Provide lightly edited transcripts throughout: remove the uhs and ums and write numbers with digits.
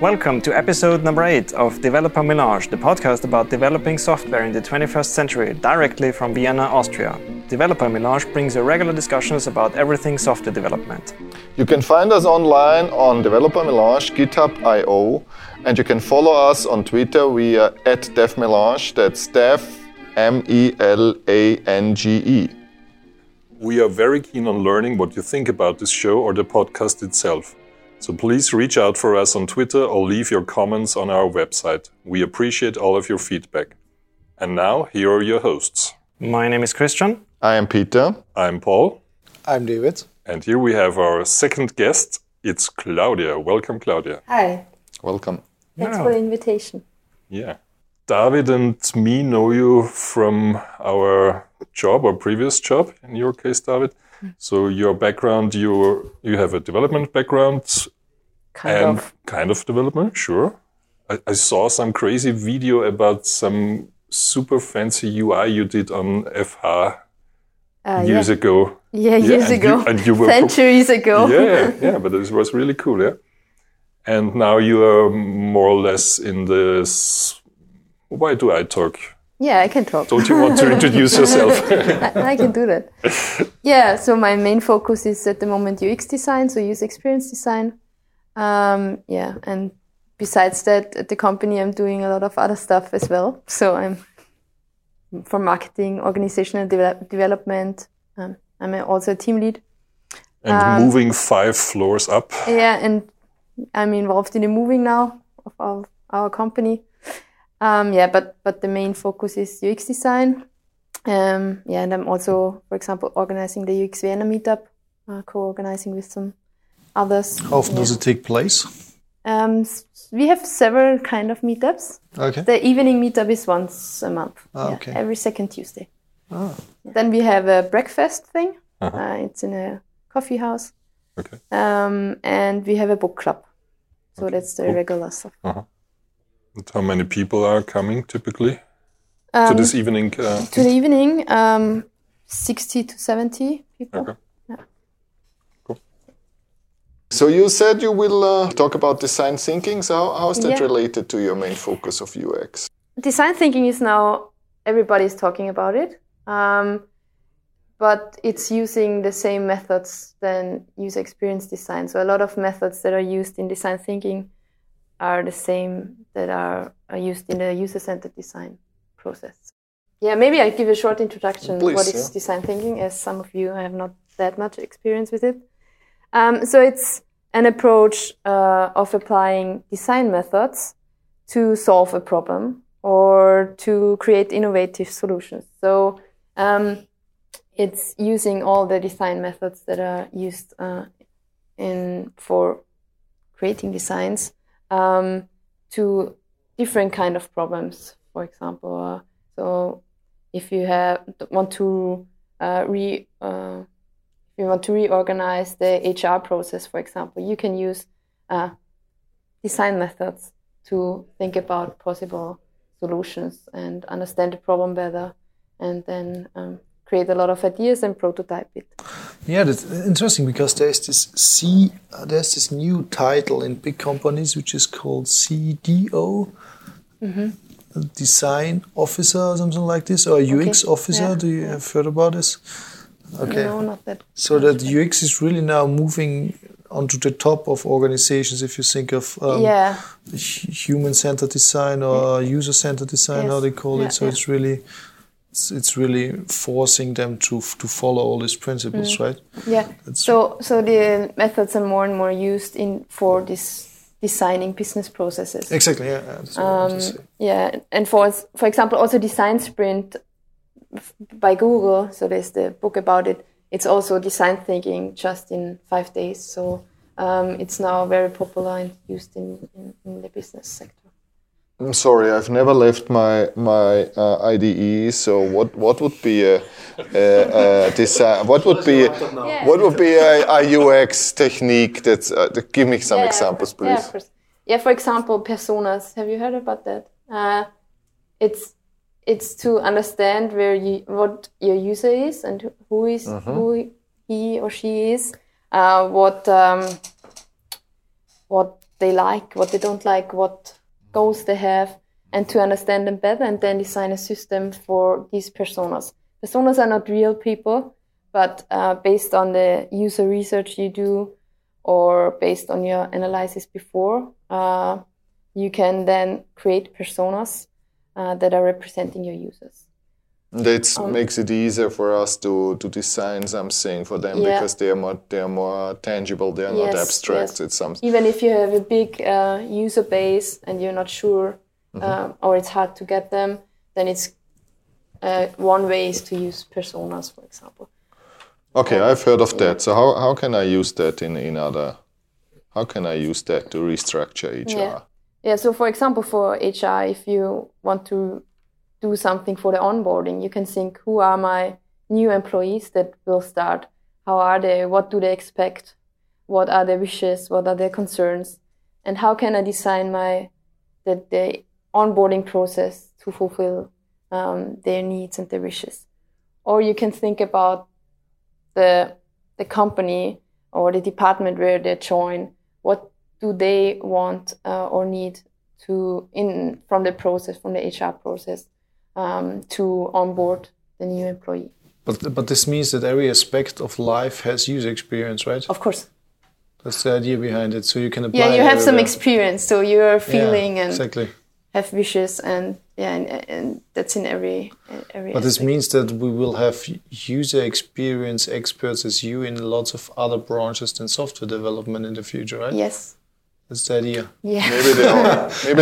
Welcome to episode number 8 of Developer Melange, the podcast about developing software in the 21st century, directly from Vienna, Austria. Developer Melange brings you regular discussions about everything software development. You can find us online on Developer Melange, GitHub.io, and you can follow us on Twitter via @devmelange, that's dev, M-E-L-A-N-G-E. We are very keen on learning what you think about this show or the podcast itself. So please reach out for us on Twitter or leave your comments on our website. We appreciate all of your feedback. And now, here are your hosts. My name is Christian. I am Peter. I'm Paul. I'm David. And here we have our second guest. It's Claudia. Welcome, Claudia. Hi. Welcome. Thanks for the invitation. Yeah. David and me know you from our job or previous job, in your case, David. So your background, you have a development background. Kind of development, sure. I saw some crazy video about some super fancy UI you did on FH years ago. Yeah, years ago. Centuries ago. Yeah, but it was really cool, yeah. And now you are more or less in this... Why do I talk? Yeah, I can talk. Don't you want to introduce yourself? I can do that. Yeah, so my main focus is at the moment UX design, so user experience design. And besides that, at the company, I'm doing a lot of other stuff as well. So I'm for marketing, organizational development. I'm also a team lead. And moving 5 floors up. Yeah, and I'm involved in the moving now of our company. But the main focus is UX design. And I'm also, for example, organizing the UX Vienna meetup, co-organizing with some others. How often does it take place? We have several kind of meetups. Okay. The evening meetup is once a month. Okay. Every second Tuesday. Ah. Then we have a breakfast thing. Uh-huh. It's in a coffee house. Okay. And we have a book club. So that's the regular stuff. Uh-huh. How many people are coming typically to this evening? To the evening, 60 to 70 people. Okay. Yeah. Cool. So you said you will talk about design thinking. So how is that related to your main focus of UX? Design thinking is now, everybody's talking about it. But it's using the same methods than user experience design. So a lot of methods that are used in design thinking are the same that are used in the user-centered design process. Yeah, maybe I'll give a short introduction. Please, what is design thinking, as some of you have not that much experience with it. So it's an approach of applying design methods to solve a problem or to create innovative solutions. So it's using all the design methods that are used for creating designs to different kind of problems. For example, so if you want to reorganize the HR process, for example, you can use design methods to think about possible solutions and understand the problem better, and then create a lot of ideas and prototype it. Yeah, that's interesting, because there's this new title in big companies which is called CDO, Design Officer or something like this, or UX Officer. Yeah. Do you have heard about this? Okay. No, not that. So that UX is really now moving onto the top of organizations. If you think of human-centered design or user-centered design, how they call it. So it's really forcing them to follow all these principles, right? Yeah. So the methods are more and more used for this designing business processes. Exactly. Yeah. That's what I was gonna say. Yeah, and for example, also Design Sprint by Google. So there's the book about it. It's also design thinking just in 5 days. So it's now very popular and used in the business sector. I'm sorry, I've never left my IDE. So what would be a design? What would be a UX technique? Give me some examples, please. Yeah, of course. Yeah, for example, personas. Have you heard about that? It's to understand what your user is and who he or she is. What they like, what they don't like, what goals they have, and to understand them better and then design a system for these personas. Personas are not real people, but based on the user research you do or based on your analysis before, you can then create personas that are representing your users. That makes it easier for us to design something for them because they are more tangible. They are not abstract. Yes. It's something. Even if you have a big user base and you're not sure or it's hard to get them, then it's one way is to use personas, for example. Okay, I've heard of that. So how can I use that in other? How can I use that to restructure HR? Yeah. So for example, for HR, if you want to do something for the onboarding, you can think, who are my new employees that will start? How are they? What do they expect? What are their wishes? What are their concerns? And how can I design the onboarding process to fulfill their needs and their wishes? Or you can think about the company or the department where they join. What do they want or need from the process, from the HR process? To onboard the new employee. But this means that every aspect of life has user experience, right? Of course. That's the idea behind it, so you can apply. Yeah, you have some experience, so you're feeling have wishes and that's in every But aspect. This means that we will have user experience experts as you in lots of other branches than software development in the future, right? Yes. That's the idea. Yeah. Maybe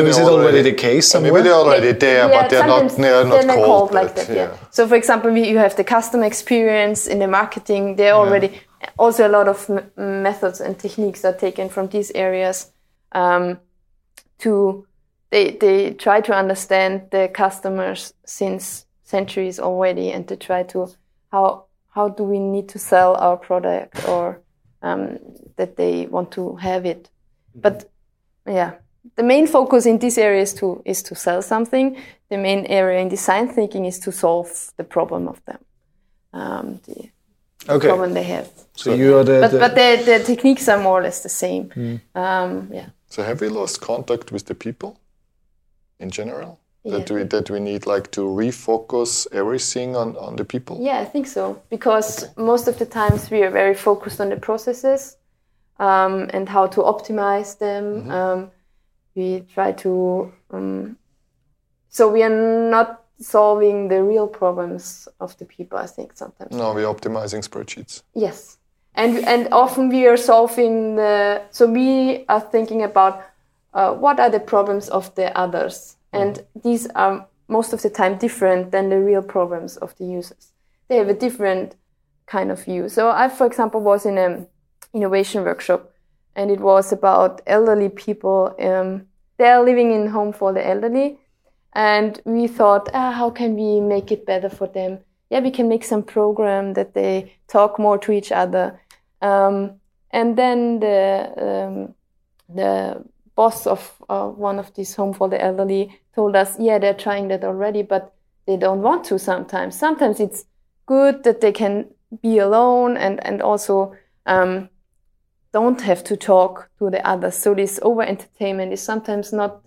is it already the case somewhere? Maybe they're already there, but they're not called like that. Yeah. So, for example, you have the customer experience in the marketing. They're already also a lot of methods and techniques are taken from these areas. They try to understand the customers since centuries already, and they try to how do we need to sell our product or that they want to have it. But the main focus in this area is to sell something. The main area in design thinking is to solve the problem of them, the problem they have. So you are the techniques are more or less the same. So have we lost contact with the people in general? That we need like to refocus everything on the people? Yeah, I think so, because most of the times we are very focused on the processes. And how to optimize them. We try to... so we are not solving the real problems of the people, I think, sometimes. No, we are optimizing spreadsheets. Yes. And often we are solving the... So we are thinking about what are the problems of the others. And these are most of the time different than the real problems of the users. They have a different kind of view. So I, for example, was in a... innovation workshop, and it was about elderly people. They are living in home for the elderly, and we thought, how can we make it better for them? Yeah, we can make some program that they talk more to each other. And then the boss of one of these home for the elderly told us, they're trying that already, but they don't want to sometimes. Sometimes it's good that they can be alone and also... don't have to talk to the others. So this over-entertainment is sometimes not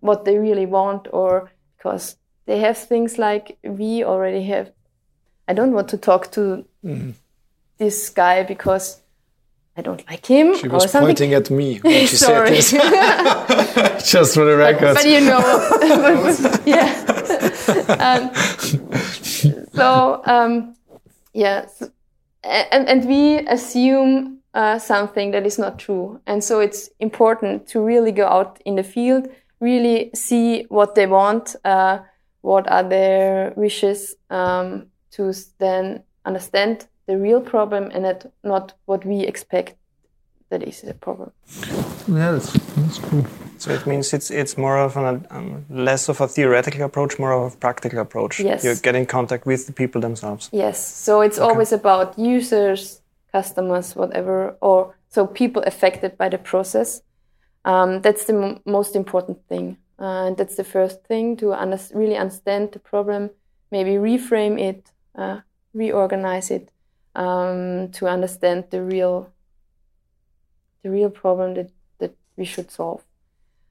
what they really want, or because they have things like we already have. I don't want to talk to this guy because I don't like him. She was pointing at me when she said this. Just for the record. But you know. And we assume something that is not true. And so it's important to really go out in the field, really see what they want, what are their wishes, to then understand the real problem and that not what we expect that is the problem. Yeah, that's cool. So it means it's more of less of a theoretical approach, more of a practical approach. Yes. You get in contact with the people themselves. Yes. So it's always about users, customers, whatever, or so people affected by the process. That's the most important thing. And that's the first thing, to really understand the problem, maybe reframe it, reorganize it, to understand the real problem that that we should solve.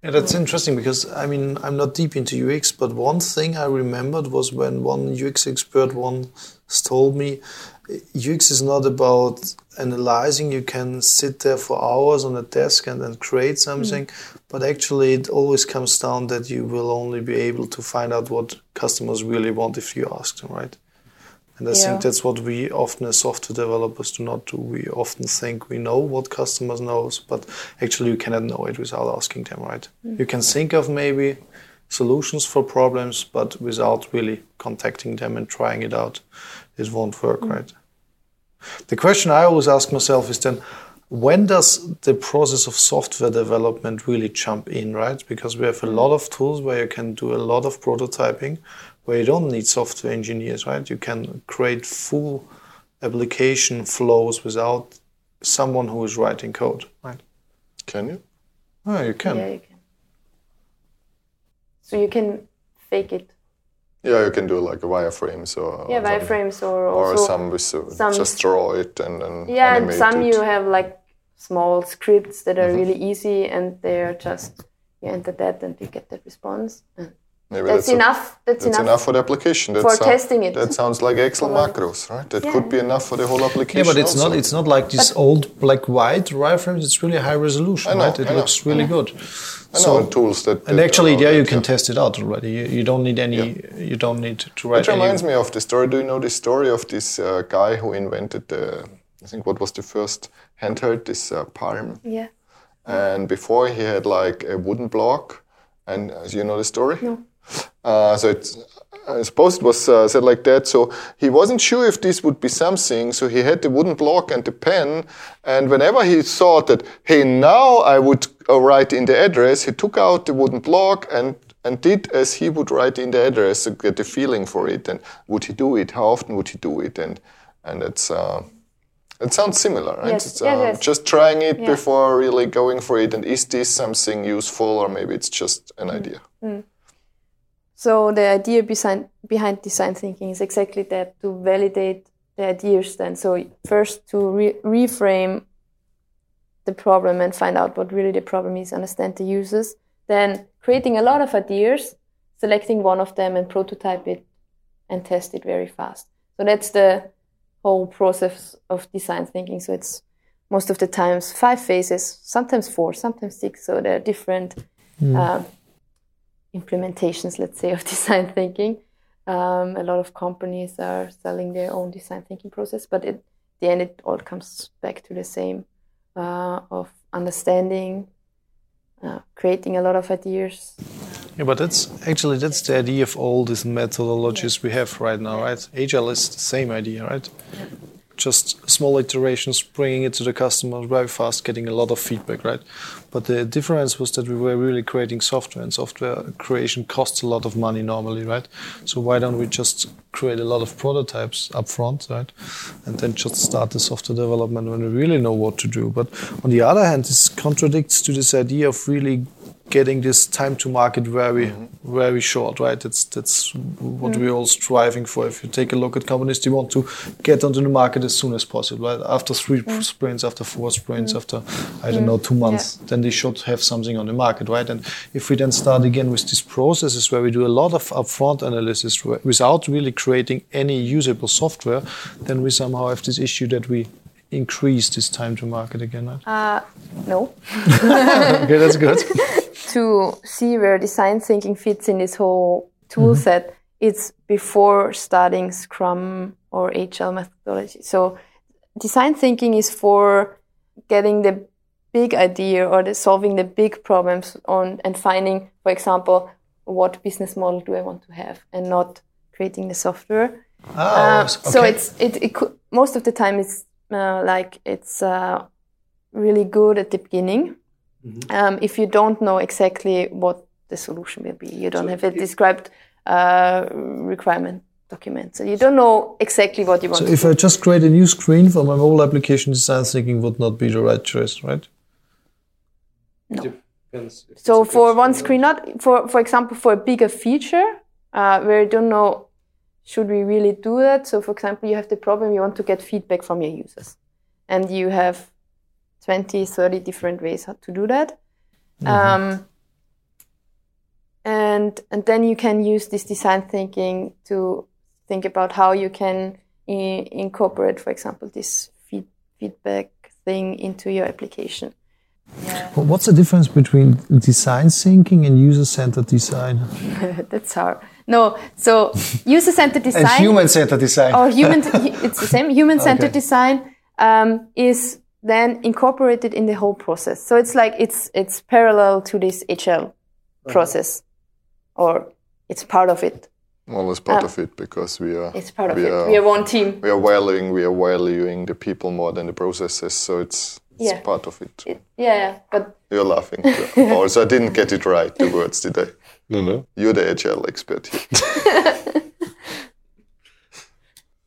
Yeah, that's interesting because, I mean, I'm not deep into UX, but one thing I remembered was when one UX expert once told me, UX is not about analyzing. You can sit there for hours on a desk and then create something, but actually it always comes down that you will only be able to find out what customers really want if you ask them, right? And I think that's what we often as software developers do not do. We often think we know what customers know, but actually you cannot know it without asking them, right? You can think of maybe solutions for problems, but without really contacting them and trying it out, it won't work, right? The question I always ask myself is then, when does the process of software development really jump in, right? Because we have a lot of tools where you can do a lot of prototyping, where you don't need software engineers, right? You can create full application flows without someone who is writing code, right? Can you? Oh, you can. Yeah, you can. So you can fake it. Yeah, you can do like a wireframes or wireframes or some just draw it and animate and some you have like small scripts that are really easy and they are just you enter that and you get that response. Maybe that's enough. That's enough for the application. Testing it. That sounds like Excel macros, right? That could be enough for the whole application. Yeah, but it's also not. It's not like these old black-white wireframes. It's really high resolution, right? It looks really good. I know tools that. And actually, you can test it out already. You don't need any. You don't need to write. Which reminds me of the story. Do you know the story of this guy who invented the? I think what was the first handheld? This Palm. Yeah. And before he had like a wooden block, and you know the story. No. So it's, I suppose it was said like that. So he wasn't sure if this would be something. So he had the wooden block and the pen. And whenever he thought that, hey, now I would write in the address, he took out the wooden block and did as he would write in the address to get the feeling for it. And would he do it? How often would he do it? And it sounds similar, right? Yes. It's, yes. Just trying it before really going for it. And is this something useful or maybe it's just an idea? Mm. So the idea behind design thinking is exactly that, to validate the ideas then. So first to reframe the problem and find out what really the problem is, understand the users. Then creating a lot of ideas, selecting one of them and prototype it and test it very fast. So that's the whole process of design thinking. So it's most of the times 5 phases, sometimes 4, sometimes 6. So there are different implementations, let's say, of design thinking. A lot of companies are selling their own design thinking process, but at the end it all comes back to the same of understanding, creating a lot of ideas. Yeah, but that's the idea of all these methodologies we have right now, right? Agile is the same idea, right? Yeah. Just small iterations, bringing it to the customer very fast, getting a lot of feedback, right? But the difference was that we were really creating software, and software creation costs a lot of money normally, right? So why don't we just create a lot of prototypes up front, right? And then just start the software development when we really know what to do. But on the other hand, this contradicts to this idea of really getting this time to market very short, right? That's what we're all striving for. If you take a look at companies, they want to get onto the market as soon as possible, right? After 3 sprints, after 4 sprints, after, I don't know, 2 months, then they should have something on the market, right? And if we then start again with these processes where we do a lot of upfront analysis without really creating any usable software, then we somehow have this issue that we increase this time to market again, right? No. Okay, that's good. To see where design thinking fits in this whole tool set, it's before starting Scrum or Agile methodology. So design thinking is for getting the big idea or solving the big problems and finding, for example, what business model do I want to have and not creating the software. So most of the time it's really good at the beginning. If you don't know exactly what the solution will be, you don't have a described requirement document. So you don't know exactly what you want to do. So if I just create a new screen for my mobile application, design thinking would not be the right choice, right? No. So for one screen, for example, for a bigger feature where you don't know, should we really do that? So for example, you have the problem, you want to get feedback from your users. And you have 20, 30 different ways how to do that. Mm-hmm. And then you can use this design thinking to think about how you can incorporate, for example, this feedback thing into your application. Yeah. Well, what's the difference between design thinking and user-centered design? That's hard. No, so user-centered design... and human-centered design. Or it's the same. Human-centered design is then incorporated in the whole process. So it's like it's parallel to this HL process, or it's part of it. Well, it's part of it, because we are... It's part of it. We are one team. We are valuing the people more than the processes, so it's part of it. But you're laughing. Also, I didn't get it right, the words today. No. You're the HL expert here.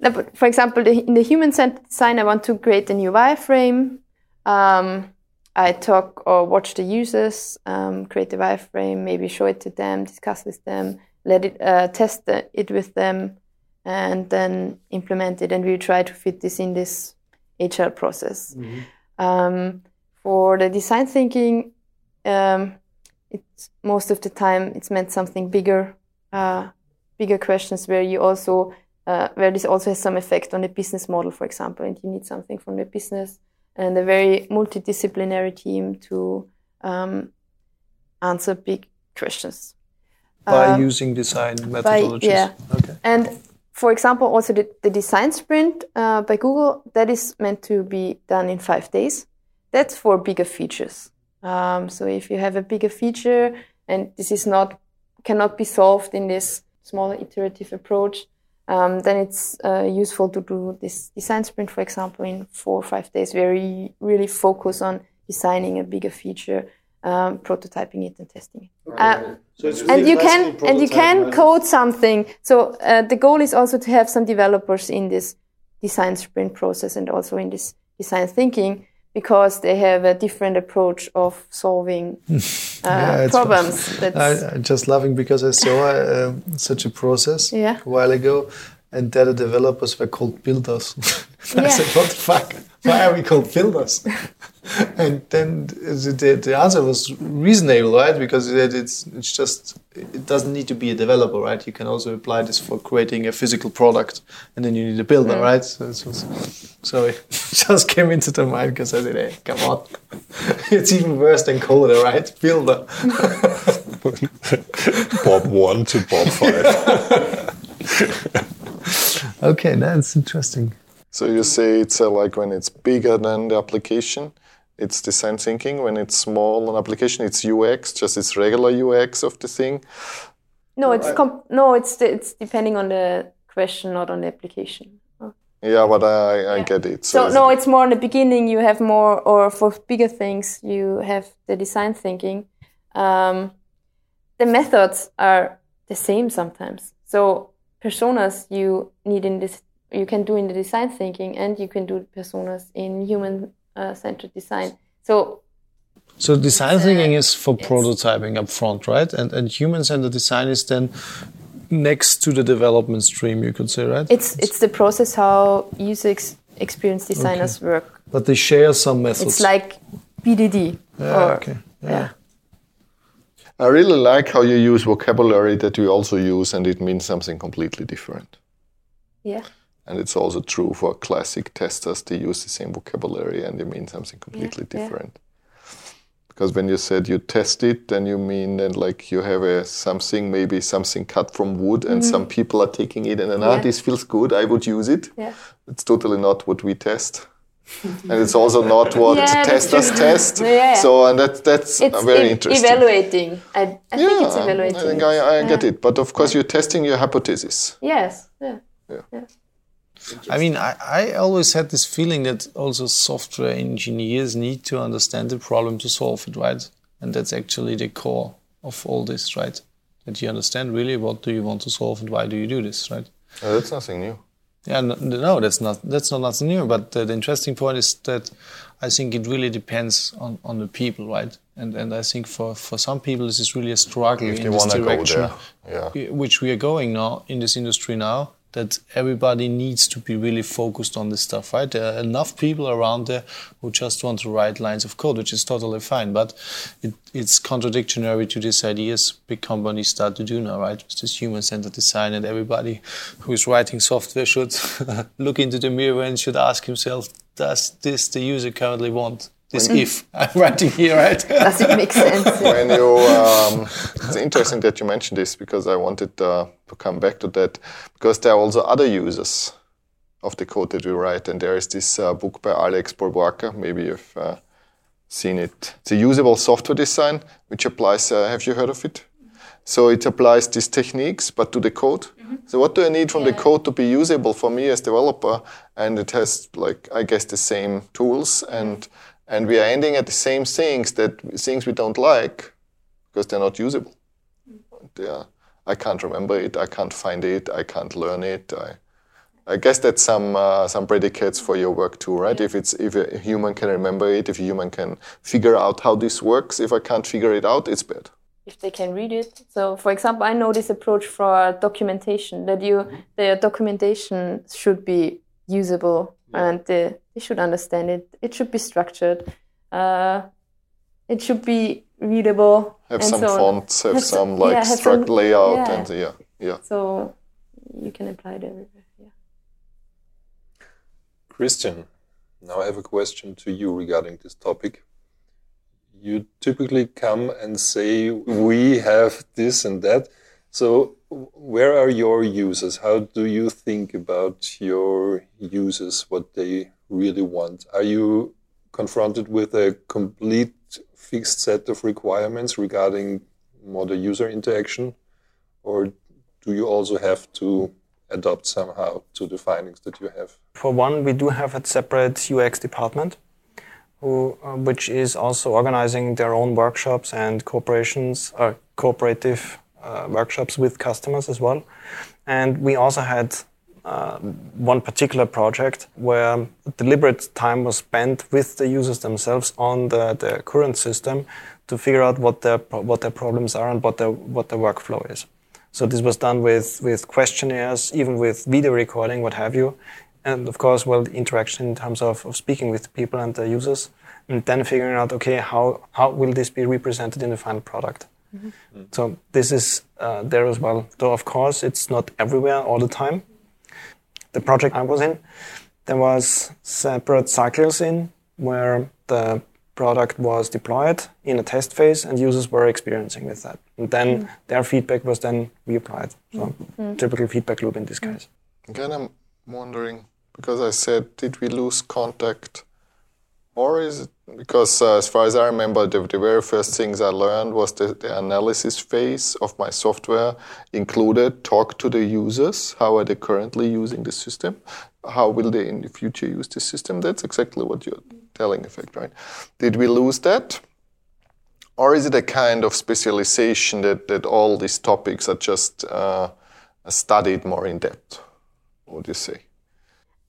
No, but for example, in the human-centered design, I want to create a new wireframe. I talk or watch the users, create the wireframe, maybe show it to them, discuss with them, let it test it with them, and then implement it. And we try to fit this in this HL process. Mm-hmm. For the design thinking, it's most of the time it's meant something bigger, bigger questions where you also where this also has some effect on the business model, for example, and you need something from the business and a very multidisciplinary team to answer big questions by using design methodologies. And for example, also the design sprint by Google, that is meant to be done in 5 days. That's for bigger features. So if you have a bigger feature and this is cannot be solved in this smaller iterative approach, then it's useful to do this design sprint, for example, in 4 or 5 days, where you really focus on designing a bigger feature, prototyping it and testing it. Okay. So it's really and you can code something. So the goal is also to have some developers in this design sprint process and also in this design thinking, because they have a different approach of solving problems. I'm just laughing because I saw such a process a while ago, and there the developers were called builders. I said, what the fuck? Why are we called builders? And then the answer was reasonable, right? Because it's just, it doesn't need to be a developer, right? You can also apply this for creating a physical product, and then you need a builder, right? So it just came into the mind because I said, hey, come on. It's even worse than coder, right? Builder. Bob 1 to Bob 5. Okay, that's interesting. So you say it's like when it's bigger than the application, it's design thinking. When it's small an application, it's UX. Just it's regular UX of the thing. No, it's it's depending on the question, not on the application. Oh. Yeah, but I get it. So it's more in the beginning. You have more, or for bigger things, you have the design thinking. The methods are the same sometimes. So personas you need in this. You can do in the design thinking, and you can do personas in human-centered design. So design thinking is for prototyping up front, right? And human-centered design is then next to the development stream, you could say, right? It's the process how user experience designers work. But they share some methods. It's like BDD. I really like how you use vocabulary that we also use, and it means something completely different. Yeah. And it's also true for classic testers. They use the same vocabulary and they mean something completely different. Because when you said you test it, then you mean that like you have something cut from wood and some people are taking it and then, this feels good, I would use it. Yeah. It's totally not what we test. And it's also not what testers test. So and that's very interesting. Evaluating. I think it's evaluating. I think I get it. But of course you're testing your hypothesis. Yes. Yeah. I mean, I always had this feeling that also software engineers need to understand the problem to solve it, right? And that's actually the core of all this, right? That you understand really what do you want to solve and why do you do this, right? That's nothing new. Yeah, no, that's not nothing new. But the interesting point is that I think it really depends on the people, right? And I think for some people this is really a struggle in this direction, which we are going now in this industry now. that everybody needs to be really focused on this stuff, right? There are enough people around there who just want to write lines of code, which is totally fine, but it's contradictory to these ideas big companies start to do now, right? It's this human-centered design, and everybody who is writing software should look into the mirror and should ask himself, does this the user currently want? This if I'm writing here, right? Does it make sense? When you, it's interesting that you mentioned this, because I wanted to come back to that, because there are also other users of the code that we write, and there is this book by Alex Bulbarca. Maybe you've seen it. It's a usable software design, which applies. Have you heard of it? So it applies these techniques, but to the code. Mm-hmm. So what do I need from the code to be usable for me as developer? And it has, like, I guess, the same tools and we are ending at the same things we don't like because they're not usable. I can't remember it. I can't find it. I can't learn it. I guess that's some predicates for your work too, right? Yeah. If a human can remember it, if a human can figure out how this works, if I can't figure it out, it's bad. If they can read it. So, for example, I know this approach for documentation, that the documentation should be usable and they should understand it. It should be structured. It should be readable. Have some fonts, have some struct layout, and so you can apply it everywhere. Yeah. Christian, now I have a question to you regarding this topic. You typically come and say, we have this and that. So where are your users? How do you think about your users, what they really want? Are you confronted with a complete fixed set of requirements regarding more the user interaction? Or do you also have to adapt somehow to the findings that you have? For one, we do have a separate UX department, which is also organizing their own workshops and cooperative workshops with customers as well. And we also had one particular project where deliberate time was spent with the users themselves on the current system to figure out what their problems are and what their workflow is. So this was done with questionnaires, even with video recording, what have you. And of course, the interaction in terms of speaking with people and the users, and then figuring out, okay, how will this be represented in the final product? Mm-hmm. So this is there as well. Though, of course, it's not everywhere all the time. The project I was in, there was separate cycles in where the product was deployed in a test phase and users were experiencing with that. And then their feedback was then reapplied. So typical feedback loop in this case. Again, I'm wondering, because I said, did we lose contact? Or is it because, as far as I remember, the very first things I learned was the analysis phase of my software included talk to the users. How are they currently using the system? How will they in the future use the system? That's exactly what you're telling, in fact, right? Did we lose that? Or is it a kind of specialization that all these topics are just studied more in depth? What do you say?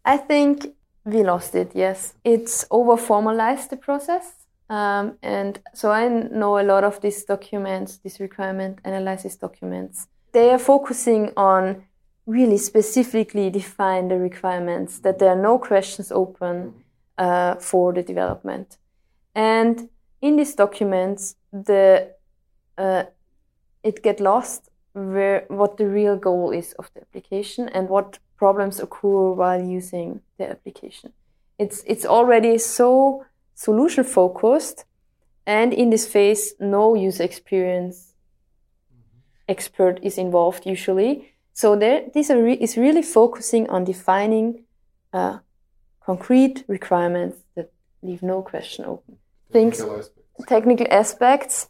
I think we lost it, yes. It's over-formalized, the process. And so I know a lot of these documents, these requirement analysis documents. They are focusing on really specifically define the requirements, that there are no questions open for the development. And in these documents, it gets lost what the real goal is of the application and what problems occur while using the application. It's already so solution focused, and in this phase, no user experience expert is involved usually. So this is really focusing on defining concrete requirements that leave no question open. Technical aspects,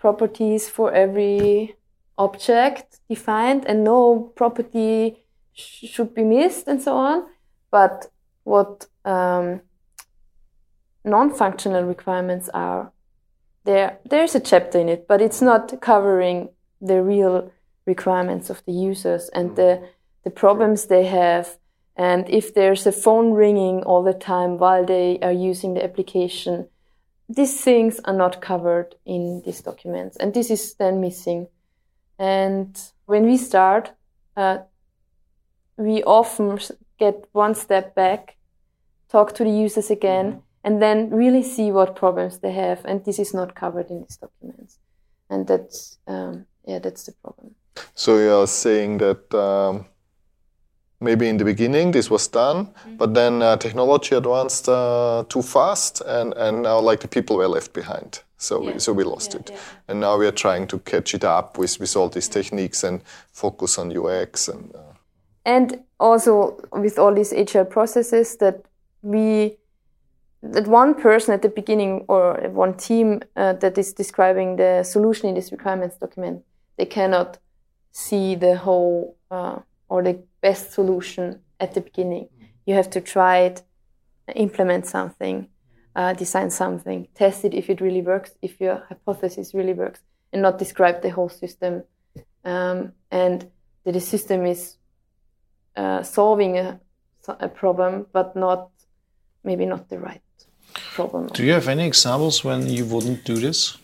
properties for every object defined, and no property should be missed and so on. But what non-functional requirements are, there's a chapter in it, but it's not covering the real requirements of the users and the problems they have. And if there's a phone ringing all the time while they are using the application, these things are not covered in these documents. And this is then missing. And when we start, we often get one step back, talk to the users again, and then really see what problems they have. And this is not covered in these documents. And that's the problem. So you are saying that maybe in the beginning this was done, but then technology advanced too fast, and now like the people were left behind. So we lost it. Yeah. And now we are trying to catch it up with all these techniques and focus on UX. And also with all these agile processes that one person at the beginning or one team that is describing the solution in this requirements document, they cannot see the whole or the best solution at the beginning. You have to try it, implement something, design something, test it if it really works, if your hypothesis really works, and not describe the whole system. And that the system is solving a problem, but maybe not the right problem. Do you have any examples when you wouldn't do this?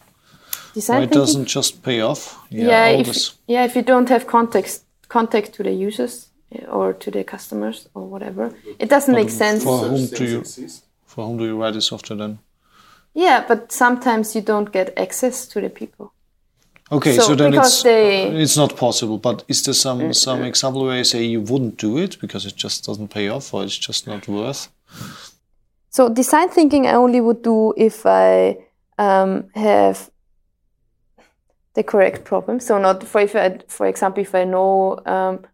Design thinking? It doesn't just pay off? If you don't have context to the users or to the customers or whatever, it doesn't make sense. For whom do you write the software then? Yeah, but sometimes you don't get access to the people. Okay, so then it's not possible. But is there some example where you say you wouldn't do it because it just doesn't pay off or it's just not worth? So design thinking I only would do if I have the correct problem. So not for example, if I know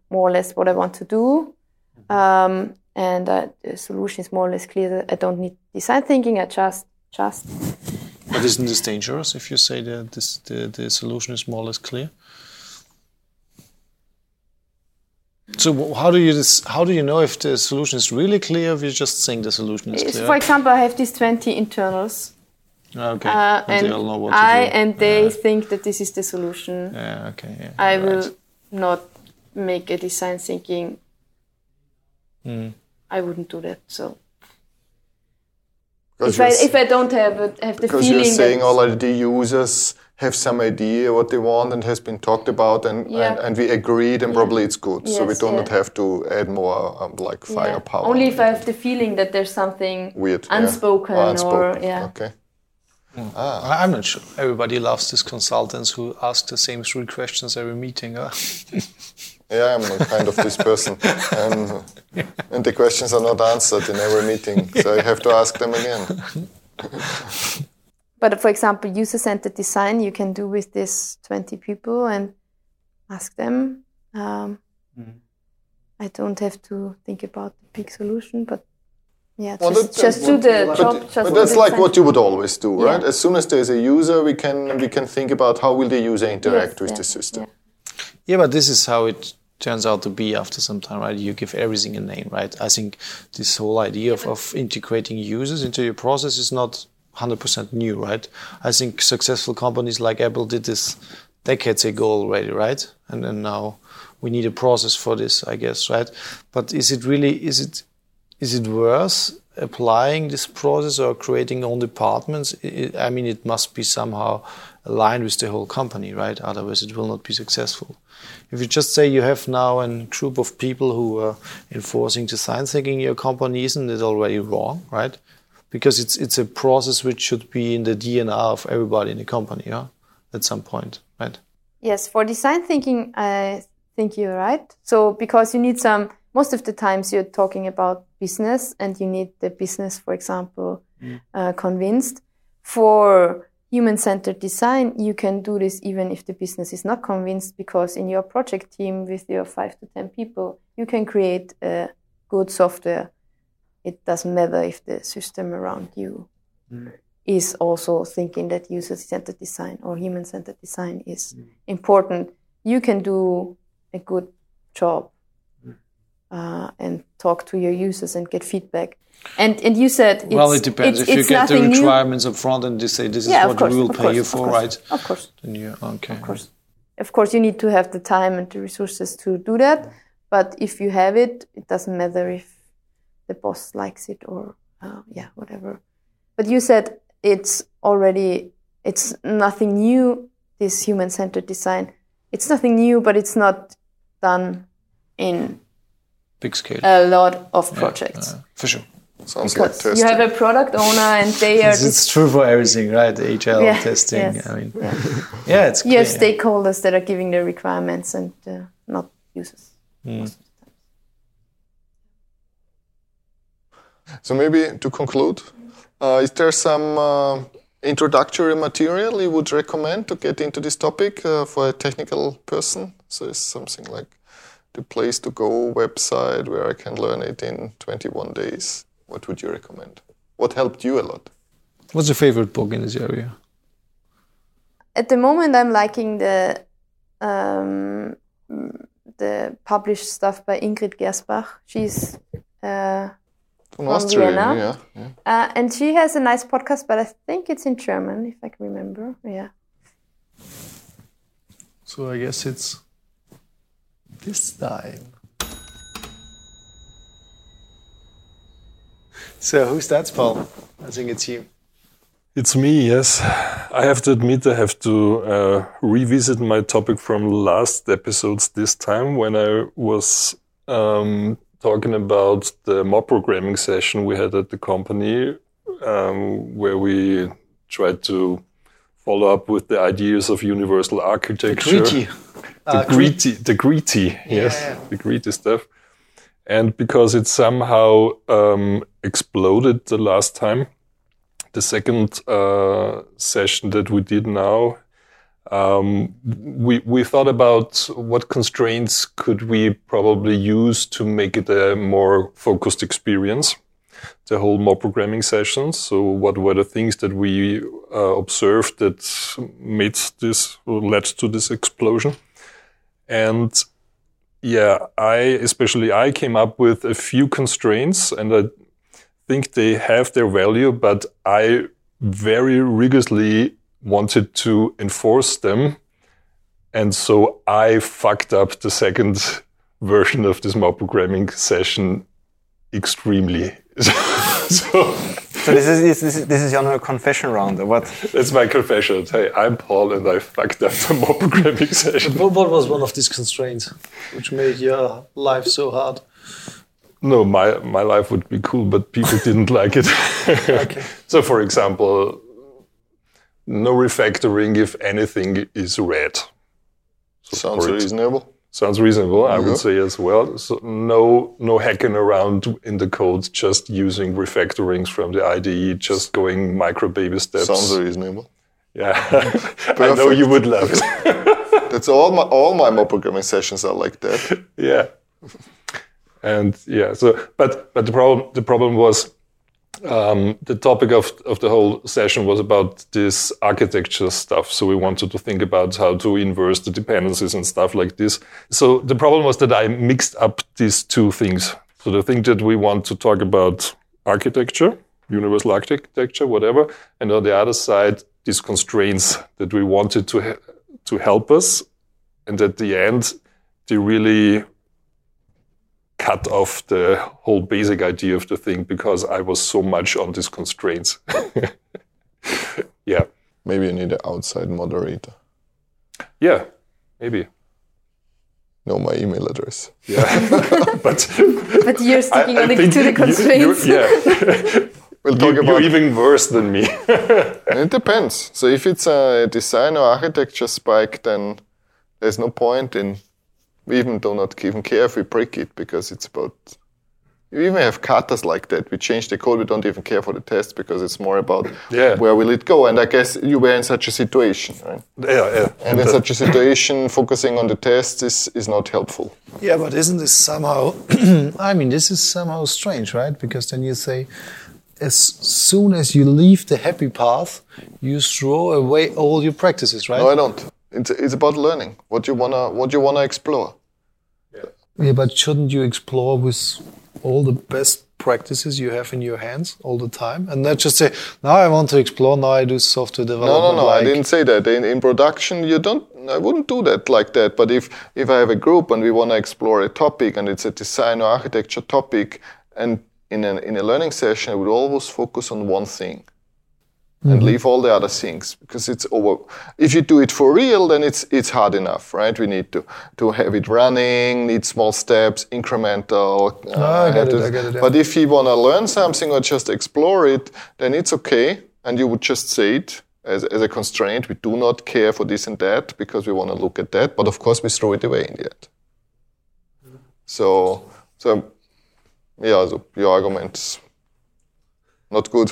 more or less what I want to do, and the solution is more or less clear. I don't need design thinking. I just. But isn't this dangerous if you say that the solution is more or less clear? So how do you know if the solution is really clear? Or if you're just saying the solution is clear. For example, I have these 20 internals. Okay. And they all know what to do. And they think that this is the solution. Yeah. Okay. Yeah, I will not make a design thinking. I wouldn't do that. So if I don't have the feeling, because you're saying already users have some idea what they want and has been talked about and we agreed and probably it's good. Yes, so we do not have to add more firepower. Only if I have the feeling that there's something weird, unspoken. Okay. I'm not sure. Everybody loves these consultants who ask the same three questions every meeting. Huh? Yeah, I'm kind of this person. And the questions are not answered in every meeting, so I have to ask them again. But for example, user-centered design you can do with these 20 people and ask them. I don't have to think about the big solution, but just do the job. But that's like what you would always do, right? As soon as there's a user, we can think about how will the user interact with the system. Yeah. Yeah, but this is how it turns out to be after some time, right? You give everything a name, right? I think this whole idea of integrating users into your process is not 100% new, right? I think successful companies like Apple did this decades ago already, right? And then now we need a process for this, I guess, right? But is it worth applying this process or creating own departments? It must be somehow aligned with the whole company, right? Otherwise, it will not be successful. If you just say you have now a group of people who are enforcing design thinking in your company, isn't it already wrong, right? Because it's a process which should be in the DNA of everybody in the company, at some point, right? Yes, for design thinking, I think you're right. So because you need most of the times you're talking about business and you need the business, for example, convinced. For human-centered design, you can do this even if the business is not convinced, because in your project team with your 5 to 10 people, you can create a good software. It doesn't matter if the system around you is also thinking that user-centered design or human-centered design is important. You can do a good job and talk to your users and get feedback. And you said it depends. If you get the requirements up front and they say this is what we will pay you for, right? Of course. Then Of course, you need to have the time and the resources to do that. But if you have it, it doesn't matter if the boss likes it or whatever. But you said it's nothing new. This human-centered design, it's nothing new, but it's not done in big scale. A lot of projects. Yeah, for sure. Sounds like testing. You have a product owner and they are... It's true for everything, right? agile testing. Yes, I mean, it's clear. You have stakeholders that are giving the requirements and not users. Mm. So maybe to conclude, is there some introductory material you would recommend to get into this topic for a technical person? So it's something like the place to go website where I can learn it in 21 days. What would you recommend? What helped you a lot? What's your favorite book in this area? At the moment, I'm liking the published stuff by Ingrid Gersbach. She's from Austria, Vienna. Yeah. And she has a nice podcast, but I think it's in German, if I can remember. Yeah. So I guess it's this time. So who starts, Paul? I think it's you. It's me, yes. I have to admit I have to revisit my topic from last episodes this time when I was talking about the mob programming session we had at the company where we tried to follow up with the ideas of universal architecture. The greedy stuff. And because it somehow exploded the last time, the second session that we did now, we thought about what constraints could we probably use to make it a more focused experience, the whole more programming session. So what were the things that we observed that made this or led to this explosion? And I came up with a few constraints, and I think they have their value, but I very rigorously wanted to enforce them. And so I fucked up the second version of this mob programming session extremely. So this is your confession round, or what? That's my confession. Hey, I'm Paul, and I fucked up the mob programming session. But what was one of these constraints, which made your life so hard? No, my life would be cool, but people didn't like it. Okay. So, for example, no refactoring if anything is red. So sounds reasonable. Sounds reasonable, I would say as well. So no hacking around in the code, just using refactorings from the IDE, just going micro baby steps. Sounds reasonable. Yeah, I know you would love it. That's all my mob programming sessions are like that. Yeah, and So, but the problem was the topic of the whole session was about this architecture stuff. So we wanted to think about how to inverse the dependencies and stuff like this. So the problem was that I mixed up these two things. So the thing that we want to talk about architecture, universal architecture, whatever. And on the other side, these constraints that we wanted to help us. And at the end, they really cut off the whole basic idea of the thing because I was so much on these constraints. Yeah. Maybe you need an outside moderator. Yeah, maybe. No, my email address. Yeah. But you're sticking to the constraints. We'll talk about you're even worse than me. It depends. So if it's a design or architecture spike, then there's no point in... We even do not even care if we break it because it's about... We even have katas like that. We change the code. We don't even care for the test because it's more about where will it go. And I guess you were in such a situation, right? Yeah. And in such a situation, focusing on the test is not helpful. Yeah, but isn't this somehow... I mean, this is somehow strange, right? Because then you say, as soon as you leave the happy path, you throw away all your practices, right? No, I don't. It's about learning what you wanna explore. Yeah, but shouldn't you explore with all the best practices you have in your hands all the time? And not just say, now I want to explore, now I do software development. No, I didn't say that. In production, I wouldn't do that like that. But if I have a group and we want to explore a topic and it's a design or architecture topic, and in a learning session, I would always focus on one thing. mm-hmm. and leave all the other things, because it's over. If you do it for real, then it's hard enough, right? We need to have it running, need small steps, incremental. I get it. Yeah. But if you want to learn something or just explore it, then it's okay, and you would just say it. As a constraint, we do not care for this and that because we want to look at that. But of course, we throw it away in the end. So your argument's not good.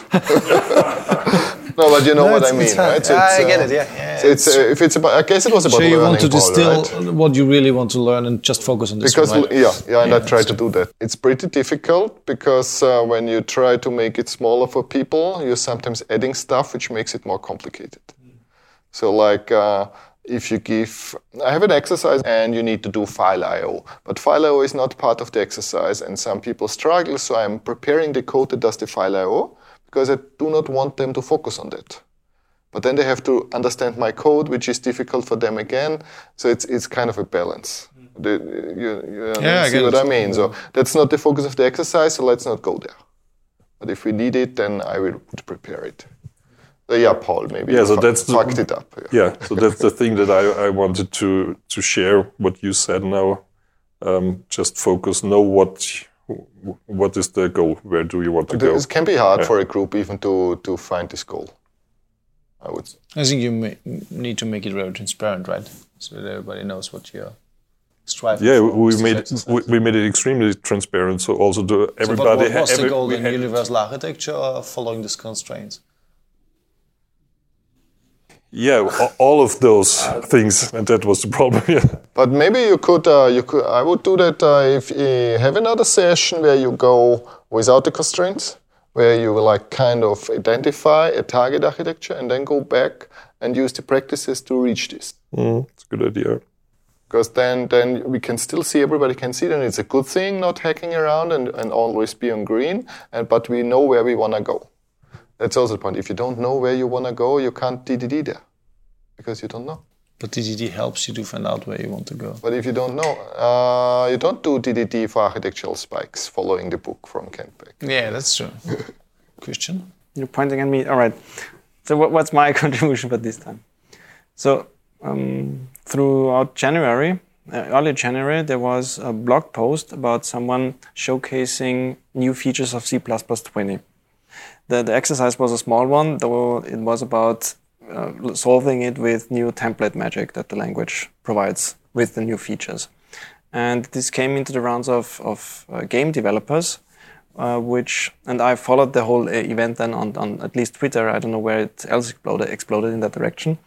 No, but you know what I mean, right? So I get it. Yeah. So I guess it was about learning. So you want to distill what you really want to learn and just focus on this. I try to do that. It's pretty difficult because when you try to make it smaller for people, you're sometimes adding stuff which makes it more complicated. So like if you give, I have an exercise and you need to do file I/O, but file I/O is not part of the exercise, and some people struggle. So I'm preparing the code that does the file I/O, because I do not want them to focus on that. But then they have to understand my code, which is difficult for them again. So it's kind of a balance. I mean? So that's not the focus of the exercise, so let's not go there. But if we need it, then I would prepare it. Paul, maybe fucked it up. So that's the thing that I wanted to share, what you said now. Just focus, know what is the goal? Where do you want to go? It can be hard for a group even to find this goal, I would say. I think you need to make it very transparent, right? So that everybody knows what you're striving for. We made it extremely transparent. So also to everybody. But what was the goal in universal architecture or following these constraints? Yeah, all of those things, and that was the problem. Yeah. But maybe you could. I would do that if you have another session where you go without the constraints, where you like kind of identify a target architecture and then go back and use the practices to reach this. That's a good idea. Because then we can still see, everybody can see, and it's a good thing not hacking around and always be on green. But we know where we want to go. That's also the point. If you don't know where you want to go, you can't DDD there because you don't know. But DDD helps you to find out where you want to go. But if you don't know, you don't do DDD for architectural spikes, following the book from Kent Beck. Yeah, that's true. Christian? You're pointing at me. All right. So what's my contribution for this time? So throughout January, early January, there was a blog post about someone showcasing new features of C++ 20. The exercise was a small one, though it was about solving it with new template magic that the language provides with the new features. And this came into the rounds of game developers, and I followed the whole event then on at least Twitter. I don't know where it else exploded in that direction.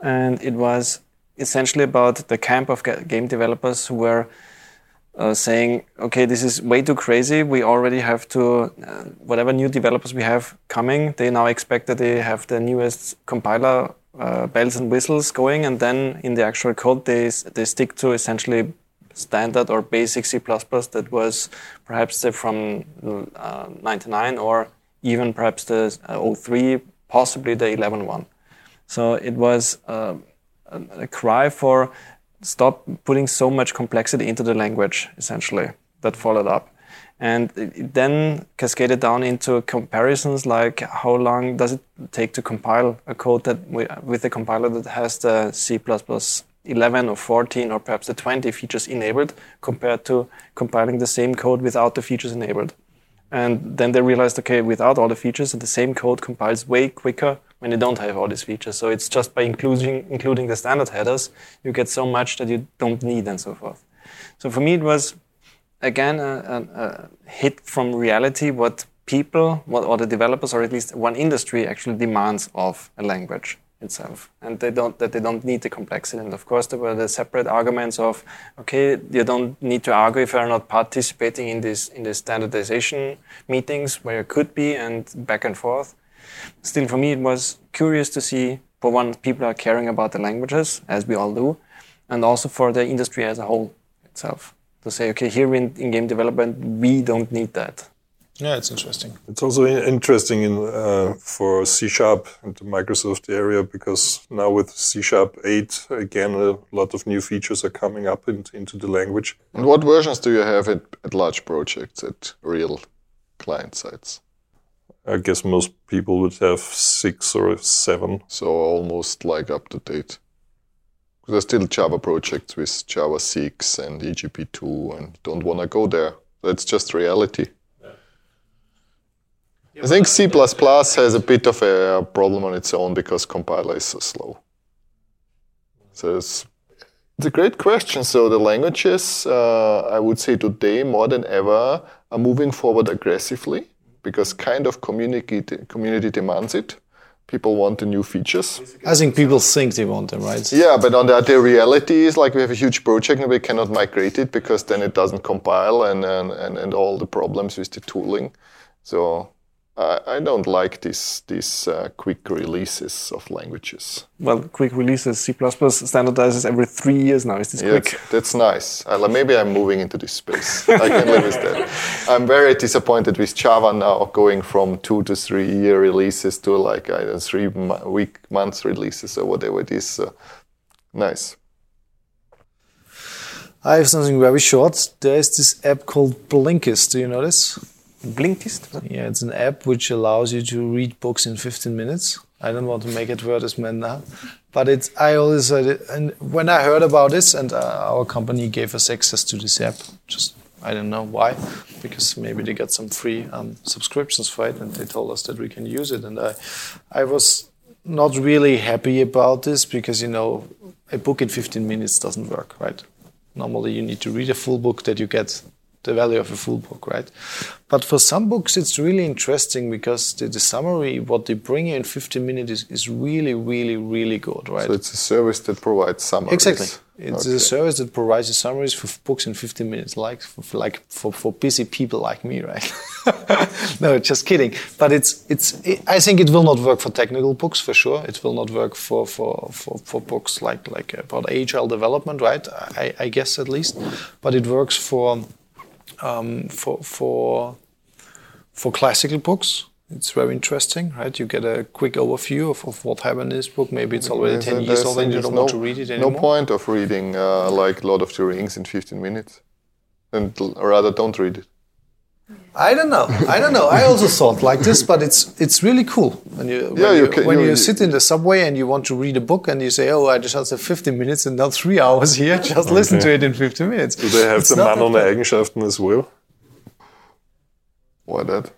And it was essentially about the camp of game developers who were saying, okay, this is way too crazy. We already have to, whatever new developers we have coming, they now expect that they have the newest compiler bells and whistles going, and then in the actual code they stick to essentially standard or basic C++ that was perhaps from 99 or even perhaps the 03, possibly the 11.1. So it was a cry for stop putting so much complexity into the language, essentially, that followed up. And it then cascaded down into comparisons like how long does it take to compile a code that with a compiler that has the C++ 11 or 14 or perhaps the 20 features enabled compared to compiling the same code without the features enabled. And then they realized, okay, without all the features, the same code compiles way quicker when you don't have all these features. So it's just by including the standard headers, you get so much that you don't need and so forth. So for me, it was, again, a hit from reality, what people, or the developers, or at least one industry actually demands of a language itself. And they don't need the complexity. And of course, there were the separate arguments of, okay, you don't need to argue if you're not participating in the standardization meetings where you could be, and back and forth. Still, for me, it was curious to see, for one, people are caring about the languages, as we all do, and also for the industry as a whole itself, to say, okay, here in game development, we don't need that. Yeah, it's interesting. It's also interesting for C# and the Microsoft area, because now with C# 8, again, a lot of new features are coming up into the language. And what versions do you have at large projects, at real client sites? I guess most people would have 6 or 7. So almost like up to date. There's still Java projects with Java 6 and EGP2 and don't want to go there. That's just reality. Yeah. I think C++ has a bit of a problem on its own because compiler is so slow. So it's a great question. So the languages, I would say today more than ever, are moving forward aggressively because kind of community demands it. People want the new features. I think people think they want them, right? Yeah, but on the other reality is like we have a huge project and we cannot migrate it because then it doesn't compile and all the problems with the tooling. So I don't like these quick releases of languages. Well, quick releases, C++ standardizes every 3 years now. Is this quick? Yes, that's nice. Maybe I'm moving into this space. I can live with that. I'm very disappointed with Java now going from 2 to 3 year releases to like 3 month releases or whatever it is. So, nice. I have something very short. There's this app called Blinkist. Do you know this? Blinkist? Yeah, it's an app which allows you to read books in 15 minutes. I don't want to make advertisement now, but I always said it, and when I heard about this, and our company gave us access to this app, just I don't know why, because maybe they got some free subscriptions for it, and they told us that we can use it. And I was not really happy about this because a book in 15 minutes doesn't work, right? Normally, you need to read a full book that you get the value of a full book, right? But for some books, it's really interesting because the summary, what they bring you in 15 minutes is really, really, really good, right? So it's a service that provides summaries. Exactly. It's a service that provides you summaries for books in 15 minutes, for busy people like me, right? No, just kidding. But I think it will not work for technical books, for sure. It will not work for books like about agile development, right? I guess at least. But it works for classical books. It's very interesting, right? You get a quick overview of what happened in this book. Maybe it's already 10 years old and you don't want to read it anymore. No point of reading Lord of the Rings in 15 minutes. And rather don't read it. I don't know. I also thought like this, but it's really cool. When you sit in the subway and you want to read a book and you say, oh, I just have 15 minutes and not 3 hours here. Just listen to it in 15 minutes. Do they have the man ohne Eigenschaften as well? Why that?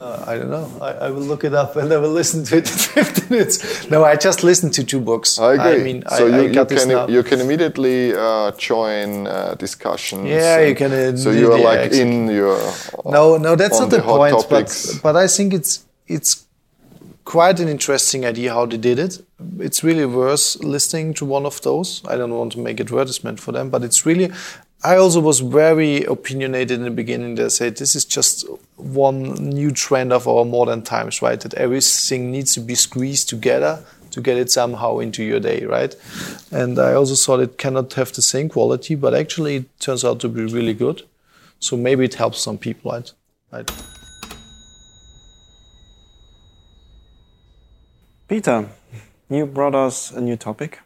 I don't know. I will look it up and I will listen to it in 15 minutes. No, I just listened to 2 books. I agree. I mean, you can immediately join discussions. Yeah, you can. So you are like in your. No, that's not the point. But I think it's quite an interesting idea how they did it. It's really worth listening to one of those. I don't want to make advertisement for them, but it's really. I also was very opinionated in the beginning. They said this is just one new trend of our modern times, right? That everything needs to be squeezed together to get it somehow into your day, right? And I also thought it cannot have the same quality, but actually it turns out to be really good. So maybe it helps some people, right? Peter, you brought us a new topic.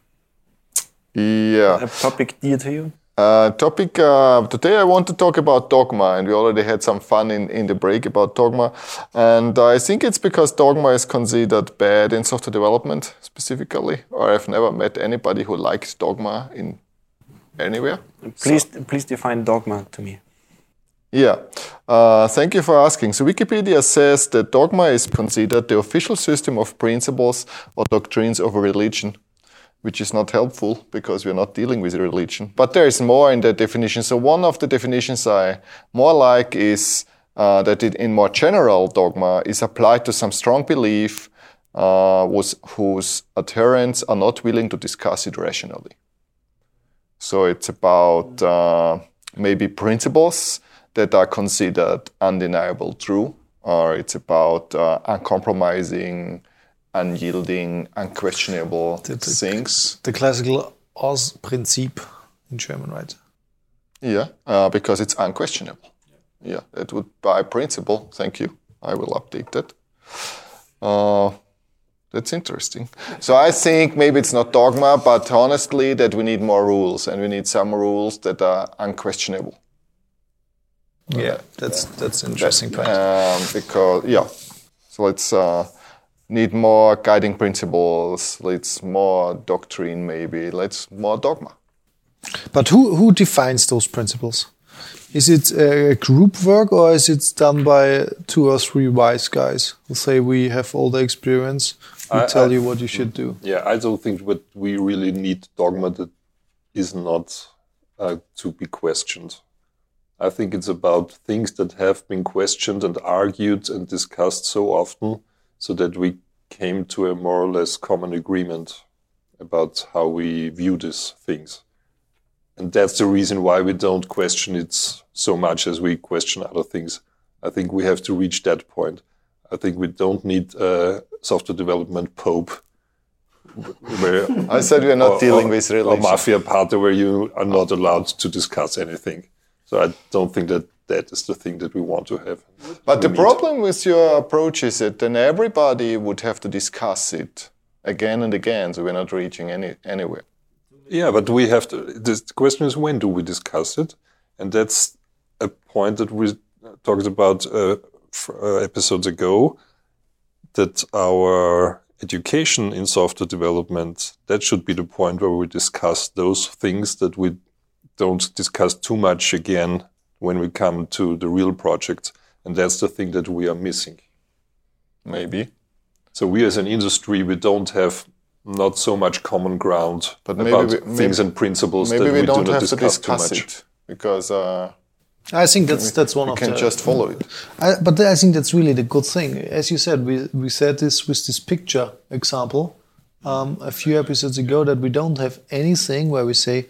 Yeah. A topic dear to you. Today I want to talk about dogma, and we already had some fun in the break about dogma. And I think it's because dogma is considered bad in software development specifically, or I've never met anybody who likes dogma in anywhere. Please define dogma to me. Yeah, thank you for asking. So Wikipedia says that dogma is considered the official system of principles or doctrines of a religion, which is not helpful because we're not dealing with religion. But there is more in the definition. So one of the definitions I more like is that it, in more general, dogma is applied to some strong belief whose adherents are not willing to discuss it rationally. So it's about maybe principles that are considered undeniable true, or it's about uncompromising, unyielding, unquestionable things. The classical Aus-Prinzip in German, right? Yeah, because it's unquestionable. Yeah, it would by principle. Thank you. I will update that. That's interesting. So I think maybe it's not dogma, but honestly that we need more rules, and we need some rules that are unquestionable. Yeah, that's interesting point. Because, yeah. So let's need more guiding principles. Let's more doctrine, maybe. Let's more dogma. But who defines those principles? Is it a group work, or is it done by 2 or 3 wise guys who say we have all the experience? We tell you what you should do. Yeah, I don't think that we really need dogma that is not to be questioned. I think it's about things that have been questioned and argued and discussed so often, so that we came to a more or less common agreement about how we view these things. And that's the reason why we don't question it so much as we question other things. I think we have to reach that point. I think we don't need a software development pope. I said we're not dealing with relations. Or mafia party where you are not allowed to discuss anything. So I don't think that is the thing that we want to have. But the problem with your approach is that then everybody would have to discuss it again and again, so we're not reaching anywhere. Yeah, but we have to. The question is, when do we discuss it? And that's a point that we talked about episodes ago, that our education in software development, that should be the point where we discuss those things that we don't discuss too much again when we come to the real project. And that's the thing that we are missing. Maybe. So we as an industry, we don't have not so much common ground things and principles that we don't have to discuss too much. It because I think that's one of the... We can just follow it. But I think that's really the good thing. As you said, we said this with this picture example a few episodes ago, that we don't have anything where we say,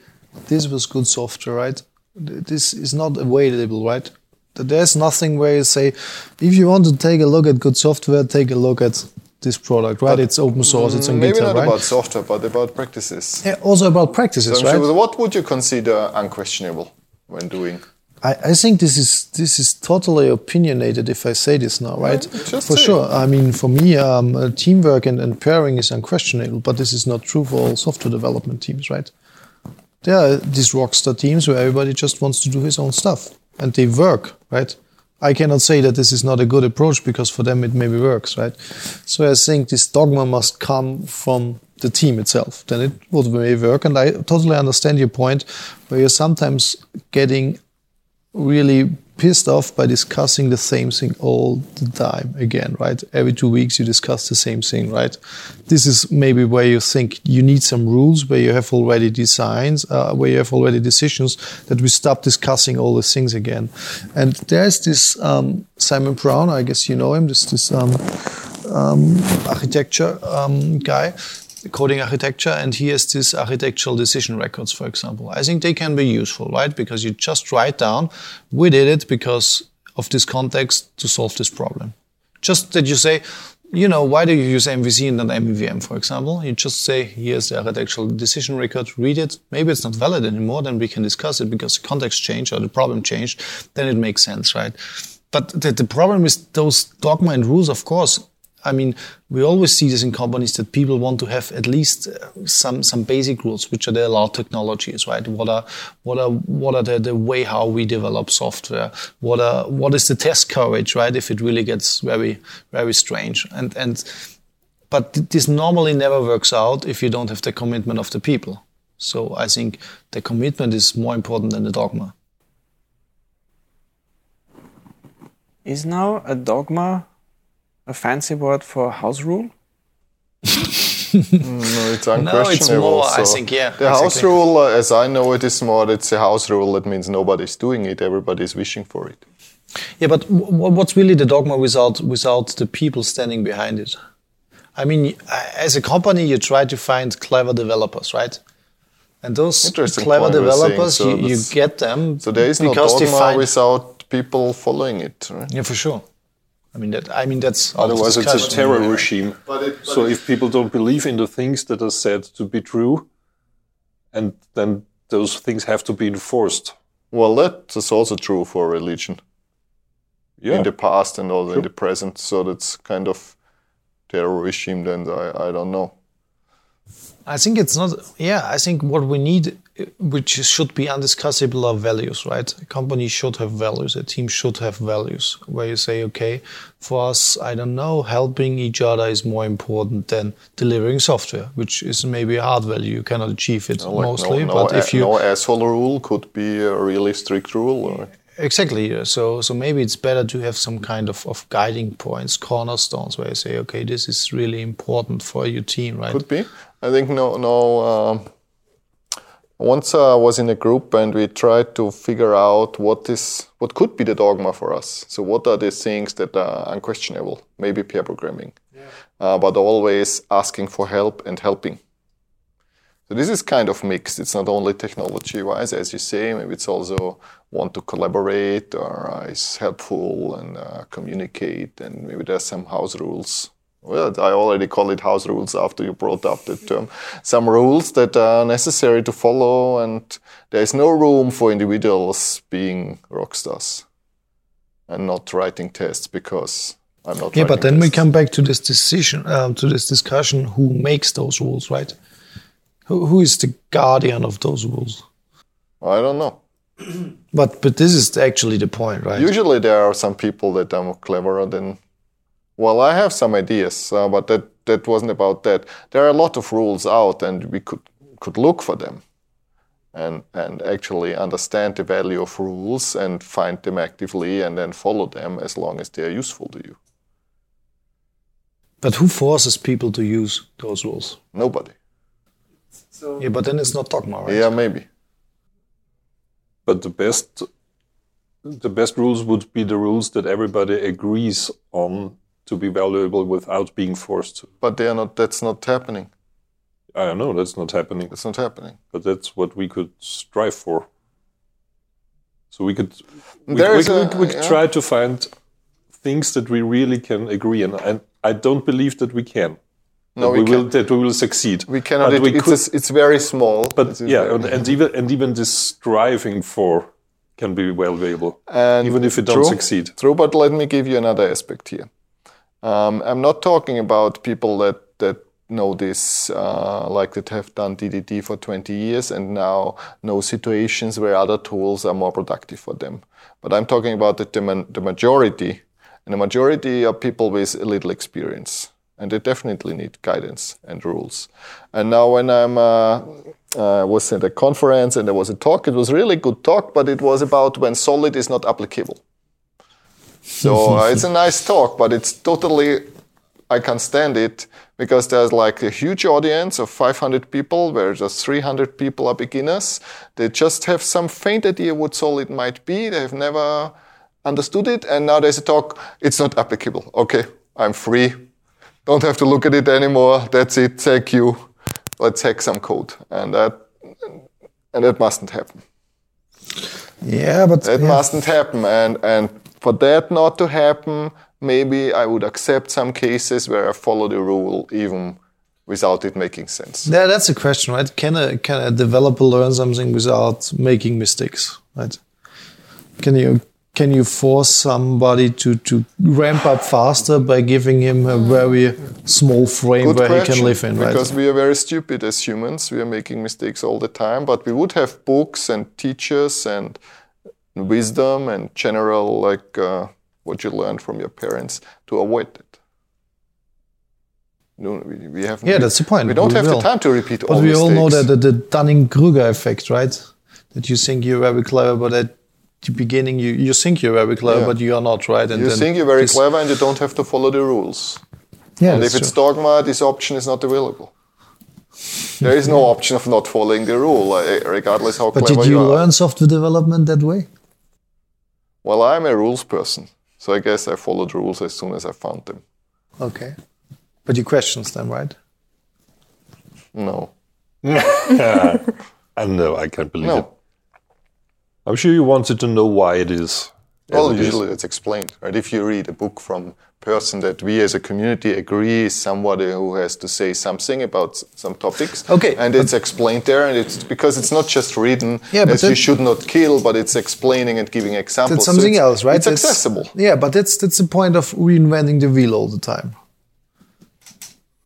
this was good software, right? This is not available, right? There's nothing where you say, if you want to take a look at good software, take a look at this product, right? But it's open source, it's on GitHub, right? Maybe not about software, but about practices. Yeah, also about practices, so, right? So what would you consider unquestionable when doing? I think this is totally opinionated if I say this now, right? For sure. I mean, for me, teamwork and pairing is unquestionable, but this is not true for all software development teams, right? There are these rockstar teams where everybody just wants to do his own stuff, and they work, right? I cannot say that this is not a good approach, because for them it maybe works, right? So I think this dogma must come from the team itself. Then it would maybe work. And I totally understand your point, where you're sometimes getting really pissed off by discussing the same thing all the time again, right? Every 2 weeks you discuss the same thing, right? This is maybe where you think you need some rules, where you have already designs, where you have already decisions, that we stop discussing all these things again. And there's this Simon Brown, I guess you know him, this architecture guy, coding architecture, and he has this architectural decision records, for example. I think they can be useful, right? Because you just write down, we did it because of this context to solve this problem. Just that you say, you know, why do you use MVC and not MVVM, for example? You just say, here's the architectural decision record, read it. Maybe it's not valid anymore, then we can discuss it, because the context changed or the problem changed, then it makes sense, right? But the problem is those dogma and rules, of course. I mean, we always see this in companies, that people want to have at least some basic rules, which are the allowed technologies, right? What are the way how we develop software? What is the test coverage, right? If it really gets very, very strange, but this normally never works out if you don't have the commitment of the people. So I think the commitment is more important than the dogma. Is now a dogma a fancy word for house rule? No, it's unquestionable. No, it's more, so I think, yeah. The exactly. House rule, as I know it, is more, it's a house rule. That means nobody's doing it. Everybody's wishing for it. Yeah, but what's really the dogma without the people standing behind it? I mean, as a company, you try to find clever developers, right? And those clever developers, so you get them. So there is no dogma without people following it, right? Yeah, for sure. I mean that's otherwise it's a terror regime. But if people don't believe in the things that are said to be true, and then those things have to be enforced. Well, that is also true for religion. Yeah. In the past and also in the present. So that's kind of terror regime. Then I don't know. I think it's not, I think what we need, which should be undiscussable, are values, right? A company should have values. A team should have values where you say, okay, for us, I don't know, helping each other is more important than delivering software, which is maybe a hard value. You cannot achieve it mostly. But if you no asshole rule could be a really strict rule. Or? Exactly. So maybe it's better to have some kind of guiding points, cornerstones, where you say, okay, this is really important for your team, right? Could be. I think once I was in a group and we tried to figure out what could be the dogma for us. So what are the things that are unquestionable? Maybe pair programming, but always asking for help and helping. So this is kind of mixed. It's not only technology-wise, as you say. Maybe it's also want to collaborate or is helpful and communicate. And maybe there's some house rules. Well, I already call it house rules after you brought up that term. Some rules that are necessary to follow, and there is no room for individuals being rock stars and not writing tests because I'm not. Yeah, but then tests. We come back to this decision, to this discussion: who makes those rules, right? Who is the guardian of those rules? I don't know. But this is actually the point, right? Usually there are some people that are more cleverer than... Well, I have some ideas, but that wasn't about that. There are a lot of rules out, and we could look for them and actually understand the value of rules and find them actively and then follow them as long as they are useful to you. But who forces people to use those rules? Nobody. So yeah, but then it's not dogma, right? Yeah, maybe. But the best rules would be the rules that everybody agrees on to be valuable without being forced to. But they are not. That's not happening. I don't know. That's not happening. That's not happening. But that's what we could strive for. So we could try to find things that we really can agree on, and I don't believe that we can. No, we will succeed. We cannot. But it's very small. But and even this striving for can be valuable, and even if you don't succeed. True, but let me give you another aspect here. I'm not talking about people that know this, like that have done DDD for 20 years and now know situations where other tools are more productive for them. But I'm talking about the majority, and the majority are people with little experience. And they definitely need guidance and rules. And now when I was at a conference and there was a talk, it was a really good talk, but it was about when SOLID is not applicable. So it's a nice talk, but it's totally, I can't stand it, because there's like a huge audience of 500 people, where just 300 people are beginners. They just have some faint idea what SOLID might be. They have never understood it. And now there's a talk, it's not applicable. Okay, I'm free. Don't have to look at it anymore. That's it. Thank you. Let's hack some code. And that mustn't happen. Yeah, but... That mustn't happen. And for that not to happen, maybe I would accept some cases where I follow the rule even without it making sense. Yeah, that's a question, right? Can a developer learn something without making mistakes, right? Can you force somebody to ramp up faster by giving him a very small frame Good where question, he can live in? Right? Because we are very stupid as humans. We are making mistakes all the time. But we would have books and teachers and wisdom and general, like what you learned from your parents, to avoid it. No, we have. Yeah, that's the point. We don't have the time to repeat but all mistakes. But we all know that the Dunning-Kruger effect, right? That you think you're very clever, but that... The beginning, you think you're very clever, but you are not, right? And you think you're very clever and you don't have to follow the rules. Yeah, and if it's dogma, this option is not available. There is no option of not following the rule, regardless how clever you are. But did you learn software development that way? Well, I'm a rules person, so I guess I followed rules as soon as I found them. Okay. But you questioned them, right? No. No, I can't believe it. I'm sure you wanted to know why it is. Well, usually it's explained, right? If you read a book from a person that we as a community agree is somebody who has to say something about some topics, okay, and it's explained there, and it's because it's not just written as you should not kill, but it's explaining and giving examples. That's something else, right? It's accessible. Yeah, but that's the point of reinventing the wheel all the time.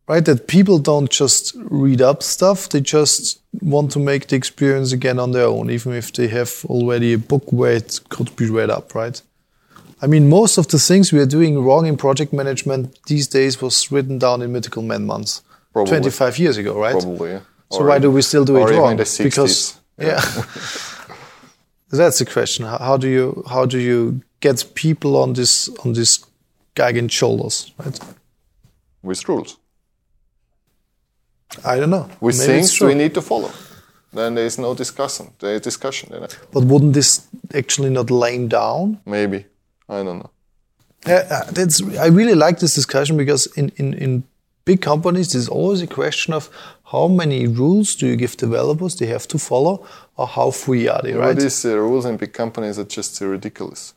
right? That people don't just read up stuff, they just want to make the experience again on their own, even if they have already a book where it could be read up, right? I mean, most of the things we are doing wrong in project management these days was written down in mythical man months. Probably. 25 years ago, right? Probably, yeah. So why do we still do it wrong? Because, yeah. That's the question. How do you get people on this gigantic shoulders, right? With rules. I don't know. With things we need to follow. Then there is no discussion. But wouldn't this actually not lame down? Maybe. I don't know. I really like this discussion because in big companies, there's always a question of how many rules do you give developers they have to follow, or how free are they, right? What is the rules in big companies are just ridiculous.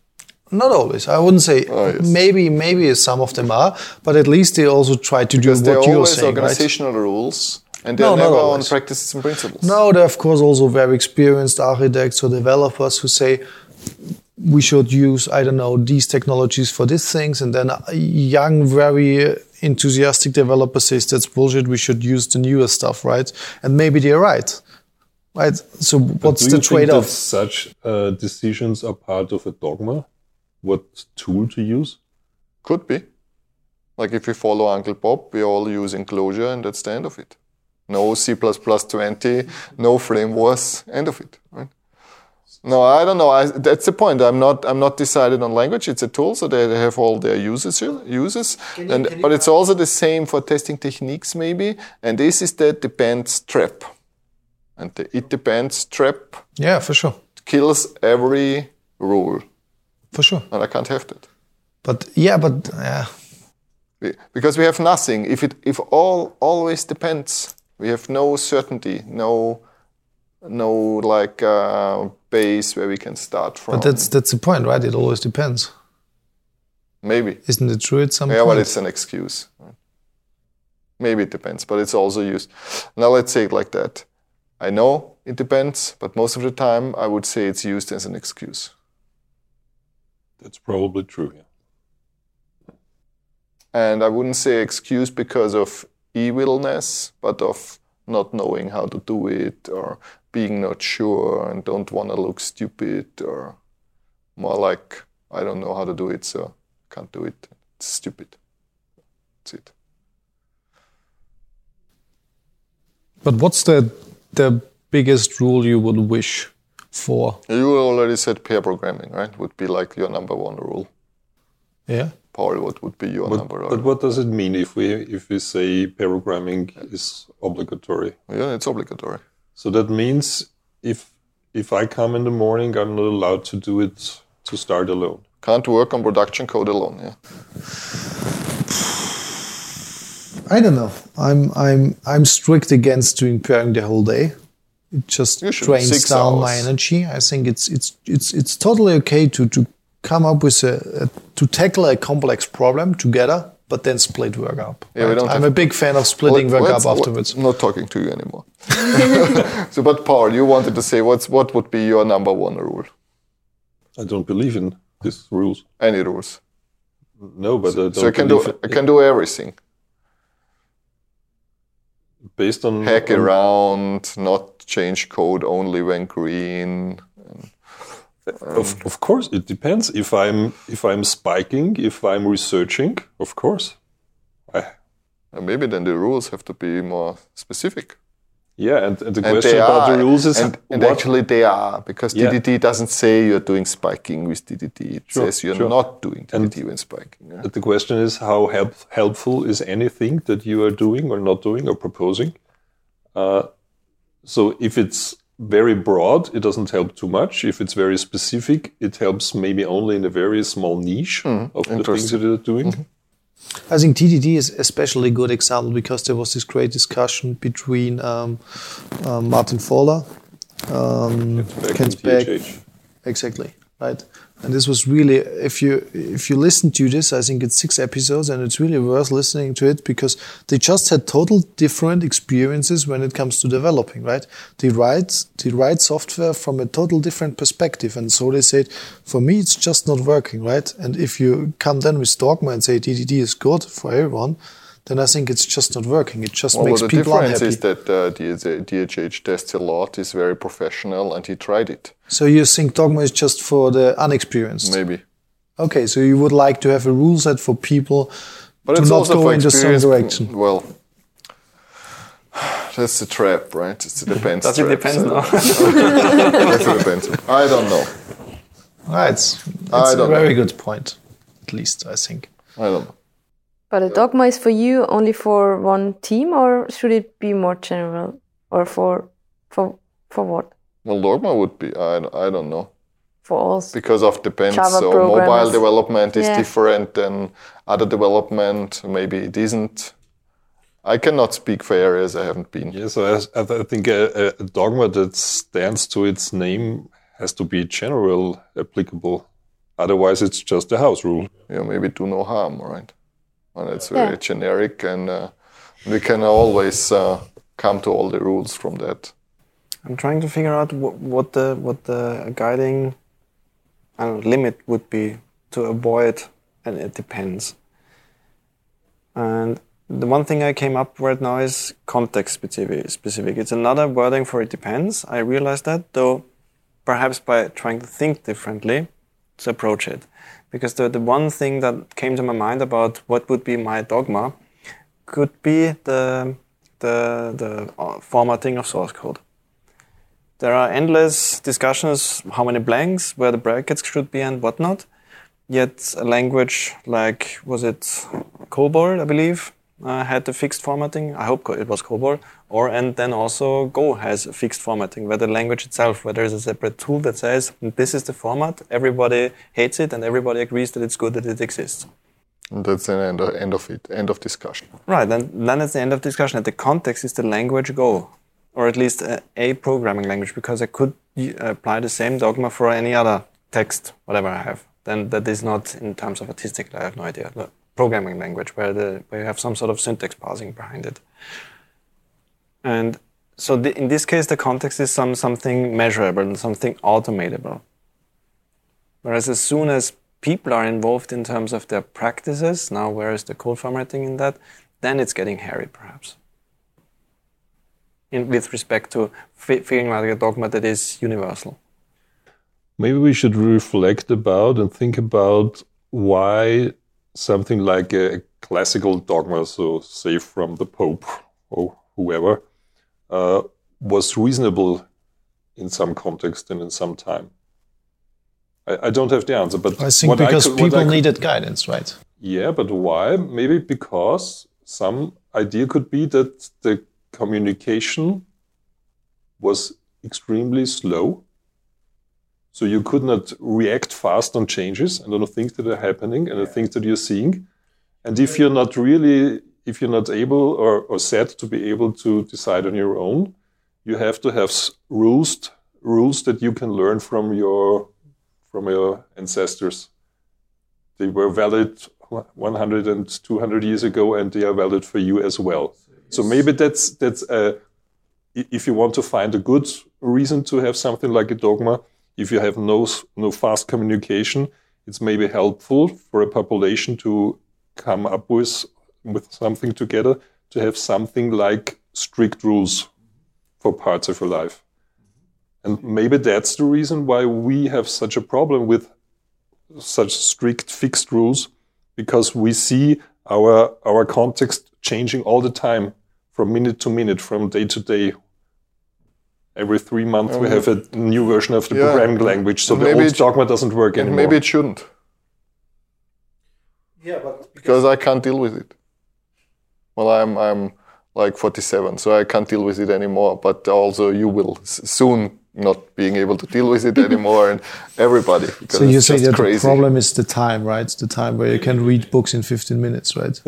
Not always. I wouldn't say. Oh, yes. Maybe some of them are, but at least they also try to because do what you're saying, right? Because they're always organizational rules, and they're never on practices and principles. No, they're of course also very experienced architects or developers who say, we should use, I don't know, these technologies for these things, and then a young, very enthusiastic developer says, that's bullshit, we should use the newer stuff, right? And maybe they're right. Right? So what's the trade-off? That such decisions are part of a dogma? What tool to use? Could be. Like if we follow Uncle Bob, we all use enclosure and that's the end of it. No C++20, no frameworks, end of it. Right? No, I don't know. That's the point. I'm not decided on language. It's a tool, so they have all their uses. But it's also the same for testing techniques maybe. And this is the depends trap. And the it depends trap. Yeah, for sure. Kills every rule. For sure. And I can't have that. Because we have nothing. If all always depends, we have no certainty, no base where we can start from. But that's the point, right? It always depends. Maybe. Isn't it true at some point? Yeah, but it's an excuse. Maybe it depends, but it's also used. Now let's say it like that. I know it depends, but most of the time I would say it's used as an excuse. That's probably true, yeah. And I wouldn't say excuse because of evilness, but of not knowing how to do it, or being not sure and don't want to look stupid, or more like, I don't know how to do it, so can't do it. It's stupid. That's it. But what's the biggest rule you would wish for? You already said pair programming, right? Would be like your number one rule. Yeah. Paul, what would be your number one? But what does it mean if we say pair programming is obligatory? Yeah, it's obligatory. So that means if I come in the morning, I'm not allowed to do it to start alone. Can't work on production code alone, yeah. I don't know. I'm strict against doing pairing the whole day. It just drains down hours. My energy. I think it's totally okay to come up with to tackle a complex problem together, but then split work up. Yeah, right? I'm a big fan of splitting work up afterwards. I'm not talking to you anymore. So, but Paul, you wanted to say what would be your number one rule? I don't believe in these rules. Any rules? No, but I can do everything. Based on hack around, not change code only when green. Of course, it depends. If I'm spiking, if I'm researching, of course. Maybe then the rules have to be more specific. Yeah, and the question about the rules is and actually they are, because DDD doesn't say you're doing spiking with DDD. It says you're not doing DDD when spiking. Yeah. But the question is how helpful is anything that you are doing or not doing or proposing? So if it's very broad, it doesn't help too much. If it's very specific, it helps maybe only in a very small niche of the things that you're doing. Mm-hmm. I think TDD is especially a good example because there was this great discussion between Martin Fowler, Kent Beck, exactly, right. And this was really, if you listen to this, I think it's 6 episodes, and it's really worth listening to it because they just had total different experiences when it comes to developing, right? They write software from a total different perspective. And so they said, for me, it's just not working, right? And if you come then with dogma and say DDD is good for everyone, then I think it's just not working. It just makes people unhappy. The difference is that the DHH tests a lot, is very professional, and he tried it. So you think dogma is just for the unexperienced? Maybe. Okay, so you would like to have a rule set for people to not go in the same direction. Well, that's the trap, right? It's the depends trap. Does it depend now? I don't know. It's a very good point, at least, I think. I don't know. But a dogma is for you only for one team, or should it be more general? Or for what? Well, dogma would be, I don't know. For all. Because of depends. So mobile development is different than other development. Maybe it isn't. I cannot speak for areas I haven't been. Yes, I think a dogma that stands to its name has to be general applicable. Otherwise, it's just a house rule. Yeah, maybe do no harm, right? And it's very generic, and we can always come to all the rules from that. I'm trying to figure out what the guiding limit would be to avoid, and it depends. And the one thing I came up right now is context-specific. It's another wording for it depends. I realized that, though perhaps by trying to think differently to approach it. Because the one thing that came to my mind about what would be my dogma could be the formatting of source code. There are endless discussions how many blanks, where the brackets should be and whatnot. Yet a language like, was it COBOL, I believe, had the fixed formatting. I hope it was COBOL. And then also Go has a fixed formatting, where the language itself, where there is a separate tool that says, this is the format, everybody hates it, and everybody agrees that it's good that it exists. And that's the end of discussion. Right, and then it's the end of discussion. And the context is the language Go, or at least a programming language, because I could apply the same dogma for any other text, whatever I have. Then that is not in terms of artistic, I have no idea. No. Programming language where you have some sort of syntax parsing behind it. And so in this case, the context is something measurable and something automatable. Whereas as soon as people are involved in terms of their practices, now where is the code formatting in that, then it's getting hairy perhaps. With respect to figuring out a dogma that is universal. Maybe we should reflect about and think about why something like a classical dogma, so say from the Pope or whoever, was reasonable in some context and in some time. I don't have the answer, but I think because people needed guidance, right? Yeah, but why? Maybe because some idea could be that the communication was extremely slow. So you could not react fast on changes and on the things that are happening and the things that you're seeing. And if you're not able or set to be able to decide on your own, you have to have rules that you can learn from your ancestors. They were valid 100 and 200 years ago, and they are valid for you as well. So maybe that's if you want to find a good reason to have something like a dogma. If you have no fast communication, it's maybe helpful for a population to come up with something together, to have something like strict rules for parts of your life. And maybe that's the reason why we have such a problem with such strict fixed rules, because we see our context changing all the time, from minute to minute, from day to day. Every 3 months we have a new version of the programming language, so the old dogma doesn't work anymore. Maybe it shouldn't. Yeah, but because I can't deal with it. Well, I'm like 47, so I can't deal with it anymore. But also you will soon not being able to deal with it anymore, and everybody. So you say that the problem is the time, right? The time where you can read books in 15 minutes, right?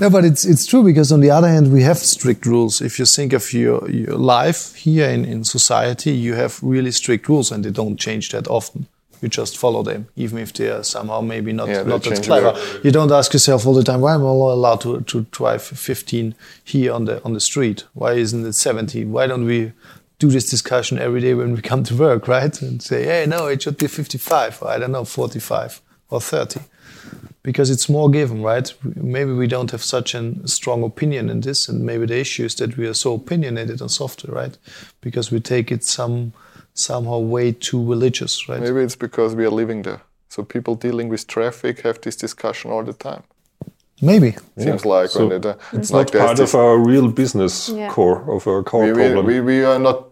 No, but it's true, because on the other hand, we have strict rules. If you think of your life here in society, you have really strict rules, and they don't change that often. You just follow them, even if they are somehow maybe not that clever. You don't ask yourself all the time, why am I not allowed to drive 15 here on the street? Why isn't it 70? Why don't we do this discussion every day when we come to work, right? And say, hey, no, it should be 55, or I don't know, 45 or 30. because it's more given, right? Maybe we don't have such a strong opinion in this, and maybe the issue is that we are so opinionated on software, right? Because we take it somehow way too religious, right? Maybe it's because we are living there. So people dealing with traffic have this discussion all the time. Maybe. Seems like. So when it's like not part of our real business core, of our core problem.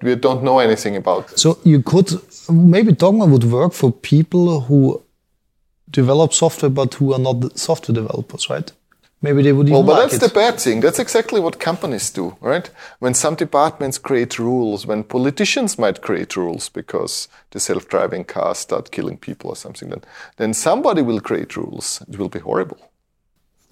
We don't know anything about this. So you could, maybe dogma would work for people who develop software but who are not software developers, right? Maybe they would even like it. Well, but that's the bad thing. That's exactly what companies do, right? When some departments create rules, when politicians might create rules because the self-driving cars start killing people or something, then somebody will create rules. It will be horrible.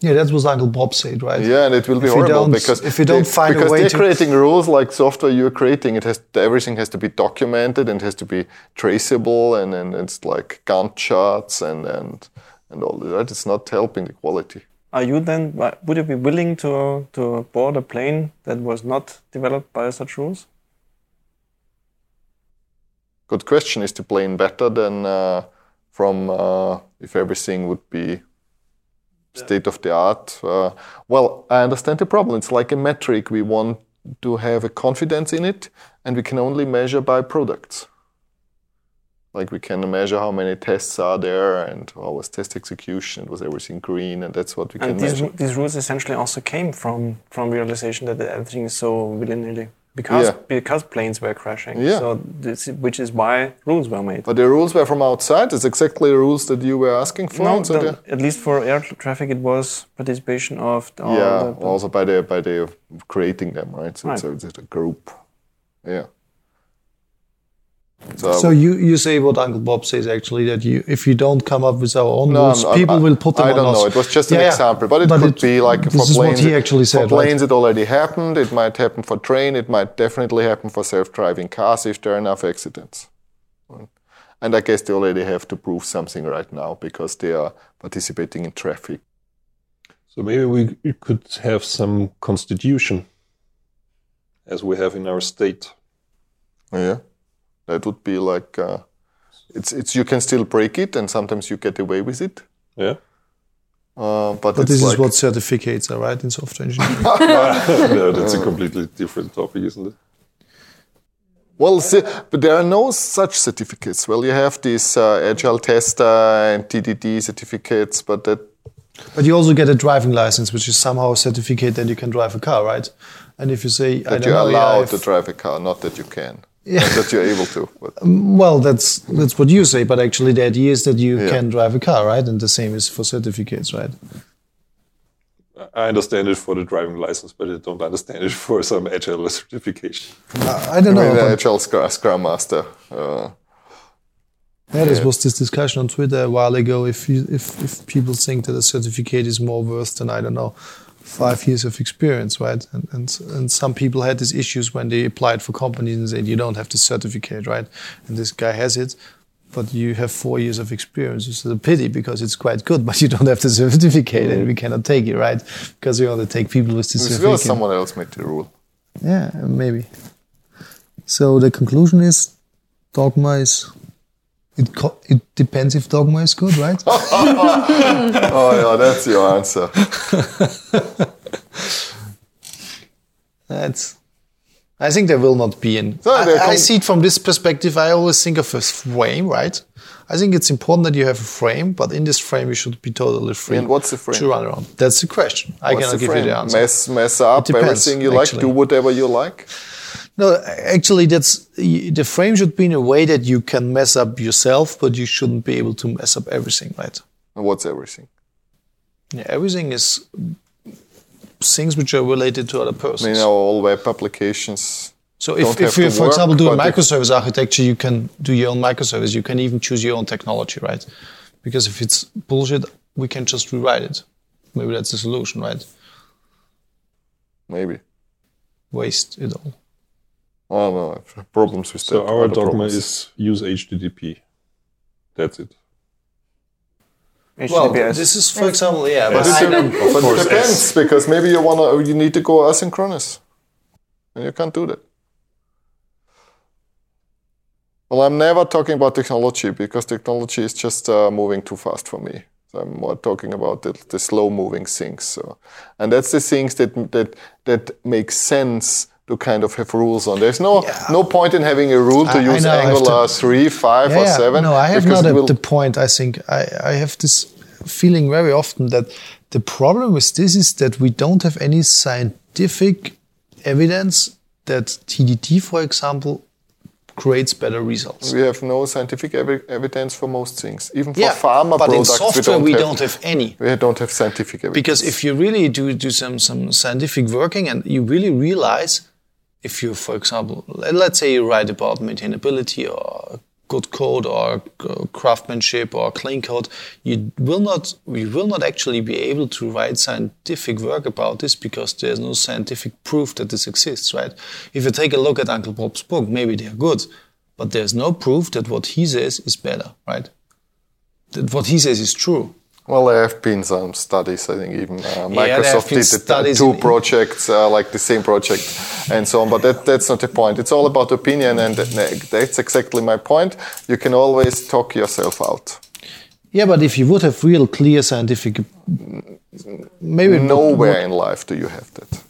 Yeah, that was Uncle Bob said, right? Yeah, and it will be horrible because if you don't find a way to... Because they're creating rules like software you're creating. Everything has to be documented and has to be traceable, and it's like Gantt charts and all that. It's not helping the quality. Are you then? Would you be willing to board a plane that was not developed by such rules? Good question. Is the plane better than if everything would be state of the art? Well, I understand the problem. It's like a metric. We want to have a confidence in it, and we can only measure by products. Like we can measure how many tests are there, and was test execution, was everything green, and that's what we can measure. These rules essentially also came from realization that everything is so willy-nilly. Because planes were crashing, so which is why rules were made. But the rules were from outside. It's exactly the rules that you were asking for. No, at least for air traffic, it was participation of. Also by the creating them, right? So right. It's a group. Yeah. So you say what Uncle Bob says actually, that if you don't come up with our own rules, people will put them on us. I don't know. It was just an example, but could be like for planes. This is what he actually said. For planes, right? It already happened. It might happen for train. It might definitely happen for self-driving cars if there are enough accidents. And I guess they already have to prove something right now because they are participating in traffic. So maybe we could have some constitution, as we have in our state. Yeah. That would be like, it's you can still break it, and sometimes you get away with it. Yeah. But this is what certificates are, right, in software engineering? No, that's a completely different topic, isn't it? Well, but there are no such certificates. Well, you have these agile tester and TDD certificates, but that. But you also get a driving license, which is somehow a certificate that you can drive a car, right? And if you say that you're allowed to drive a car, not that you can. Yeah. That you're able to. But. Well, that's what you say, but actually the idea is that you can drive a car, right? And the same is for certificates, right? I understand it for the driving license, but I don't understand it for some agile certification. I don't know. The agile Scrum Master. There was this discussion on Twitter a while ago. If people think that a certificate is more worth than, I don't know, 5 years of experience, right? And some people had these issues when they applied for companies and said, you don't have the certificate, right? And this guy has it, but you have 4 years of experience. It's a pity because it's quite good, but you don't have the certificate and we cannot take it, right? Because we only take people with the certificate. Well, someone else made the rule. Yeah, maybe. So the conclusion is dogma is... It depends if dogma is good, right? That's your answer. I think there will not be an... So I see it from this perspective. I always think of a frame, right? I think it's important that you have a frame, but in this frame you should be totally free. And what's the frame? To run around. That's the question. I cannot give you the answer. Mess up everything you like, do whatever you like? No, actually, the frame should be in a way that you can mess up yourself, but you shouldn't be able to mess up everything, right? And what's everything? Yeah, everything is things which are related to other persons. I mean, all web applications. So if you, for example, do a microservice architecture, you can do your own microservice. You can even choose your own technology, right? Because if it's bullshit, we can just rewrite it. Maybe that's the solution, right? Maybe. Waste it all. Oh, no, I have problems with that. So our dogma is use HTTP. That's it. HTTPS. Well, this is, for example, but it depends, because maybe you need to go asynchronous. And you can't do that. Well, I'm never talking about technology, because technology is just moving too fast for me. I'm more talking about the slow-moving things. So, and that's the things that make sense to kind of have rules on. There's no point in having a rule to use Angular 3, 5, or 7. No, I have not at the point. I think I have this feeling very often that the problem with this is that we don't have any scientific evidence that TDD, for example, creates better results. We have no scientific evidence for most things. Even for pharma products, in software, we don't have any. We don't have scientific evidence. Because if you really do some scientific working and you really realize, if you, for example, let's say you write about maintainability or good code or craftsmanship or clean code, you will not actually be able to write scientific work about this because there's no scientific proof that this exists, right? If you take a look at Uncle Bob's book, maybe they're good, but there's no proof that what he says is better, right? That what he says is true. Well, there have been some studies, I think even Microsoft did two projects, like the same project and so on, but that's not the point. It's all about opinion, and that's exactly my point. You can always talk yourself out. Yeah, but if you would have real clear scientific... maybe nowhere in life do you have that.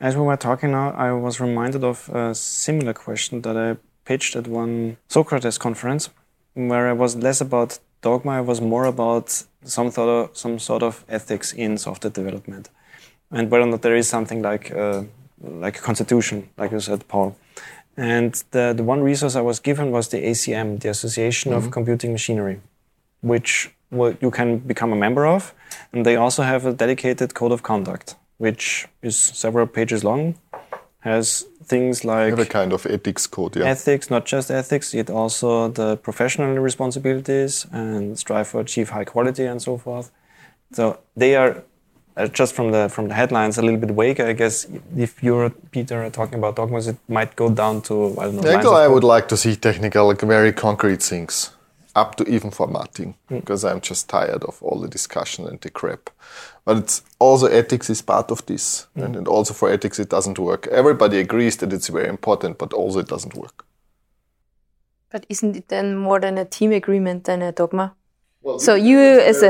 As we were talking now, I was reminded of a similar question that I pitched at one Socrates conference, where I was less about dogma, I was more about some sort of ethics in software development, and whether or not there is something like a constitution, like you said, Paul. And the one resource I was given was the ACM, the Association of Computing Machinery, which you can become a member of, and they also have a dedicated code of conduct, which is several pages long, has things like... every kind of ethics code, yeah. Ethics, not just ethics, it also the professional responsibilities and strive for achieve high quality and so forth. So they are, just from the headlines, a little bit vague. I guess if you're, Peter, are talking about dogmas, it might go down to, I don't know... Actually, I would like to see technical, like very concrete things, up to even formatting, because I'm just tired of all the discussion and the crap. But it's also ethics is part of this. And also for ethics, it doesn't work. Everybody agrees that it's very important, but also it doesn't work. But isn't it then more than a team agreement than a dogma? Well, so you as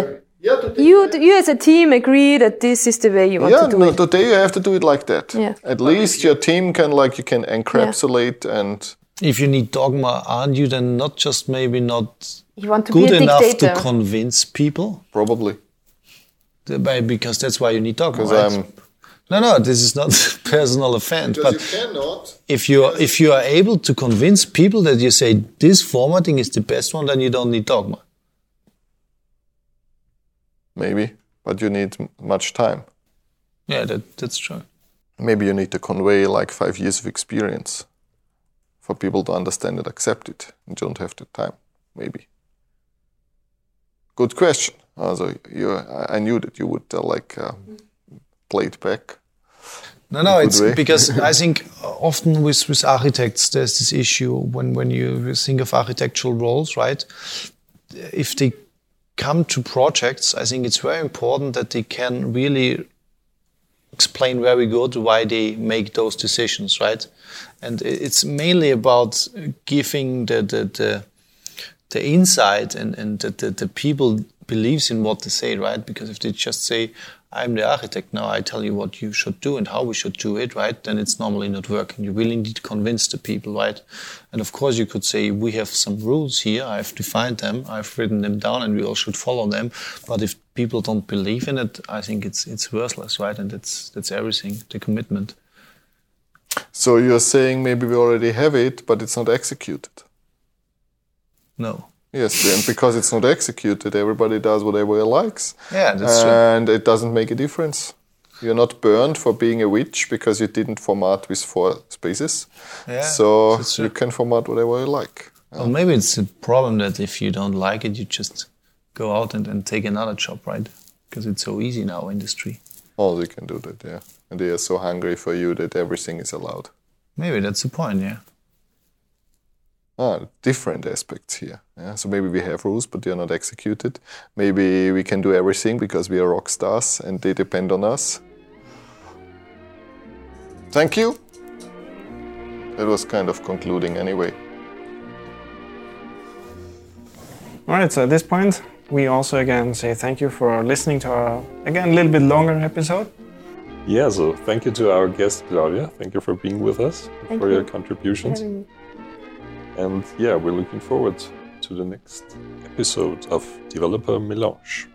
a team agree that this is the way you want to do it. Today you have to do it like that. Yeah. At least your team can you can encapsulate and... If you need dogma, aren't you then not just maybe not good enough to convince people? Probably. Because that's why you need dogma, right? No, this is not personal offense. Because but you cannot. If you are able to convince people that you say this formatting is the best one, then you don't need dogma. Maybe, but you need much time. Yeah, that's true. Maybe you need to convey like 5 years of experience for people to understand and accept it. You don't have the time, maybe. Good question. Also, I knew that you would play it back. No, it's because I think often with architects, there's this issue when you think of architectural roles, right? If they come to projects, I think it's very important that they can really explain very good why they make those decisions, right? And it's mainly about giving the insight and the people believes in what they say, right? Because if they just say, I'm the architect now, I tell you what you should do and how we should do it, right? Then it's normally not working. You will indeed convince the people, right? And of course you could say, we have some rules here, I've defined them, I've written them down and we all should follow them. But if people don't believe in it, I think it's worthless, right? And that's everything, the commitment. So you're saying maybe we already have it, but it's not executed? No. Yes, and because it's not executed, everybody does whatever he likes. Yeah, that's true. And it doesn't make a difference. You're not burned for being a witch because you didn't format with 4 spaces. Yeah, so you can format whatever you like. Well, maybe it's a problem that if you don't like it, you just go out and take another job, right? Because it's so easy now, industry. Oh, they can do that, yeah. And they are so hungry for you that everything is allowed. Maybe that's the point, yeah. Different aspects here. Yeah? So maybe we have rules, but they are not executed. Maybe we can do everything because we are rock stars and they depend on us. Thank you. That was kind of concluding anyway. All right, so at this point, we also again say thank you for listening to our, again, a little bit longer episode. Yeah, so thank you to our guest, Claudia. Thank you for being with us, for your contributions. And yeah, we're looking forward to the next episode of Developer Melange.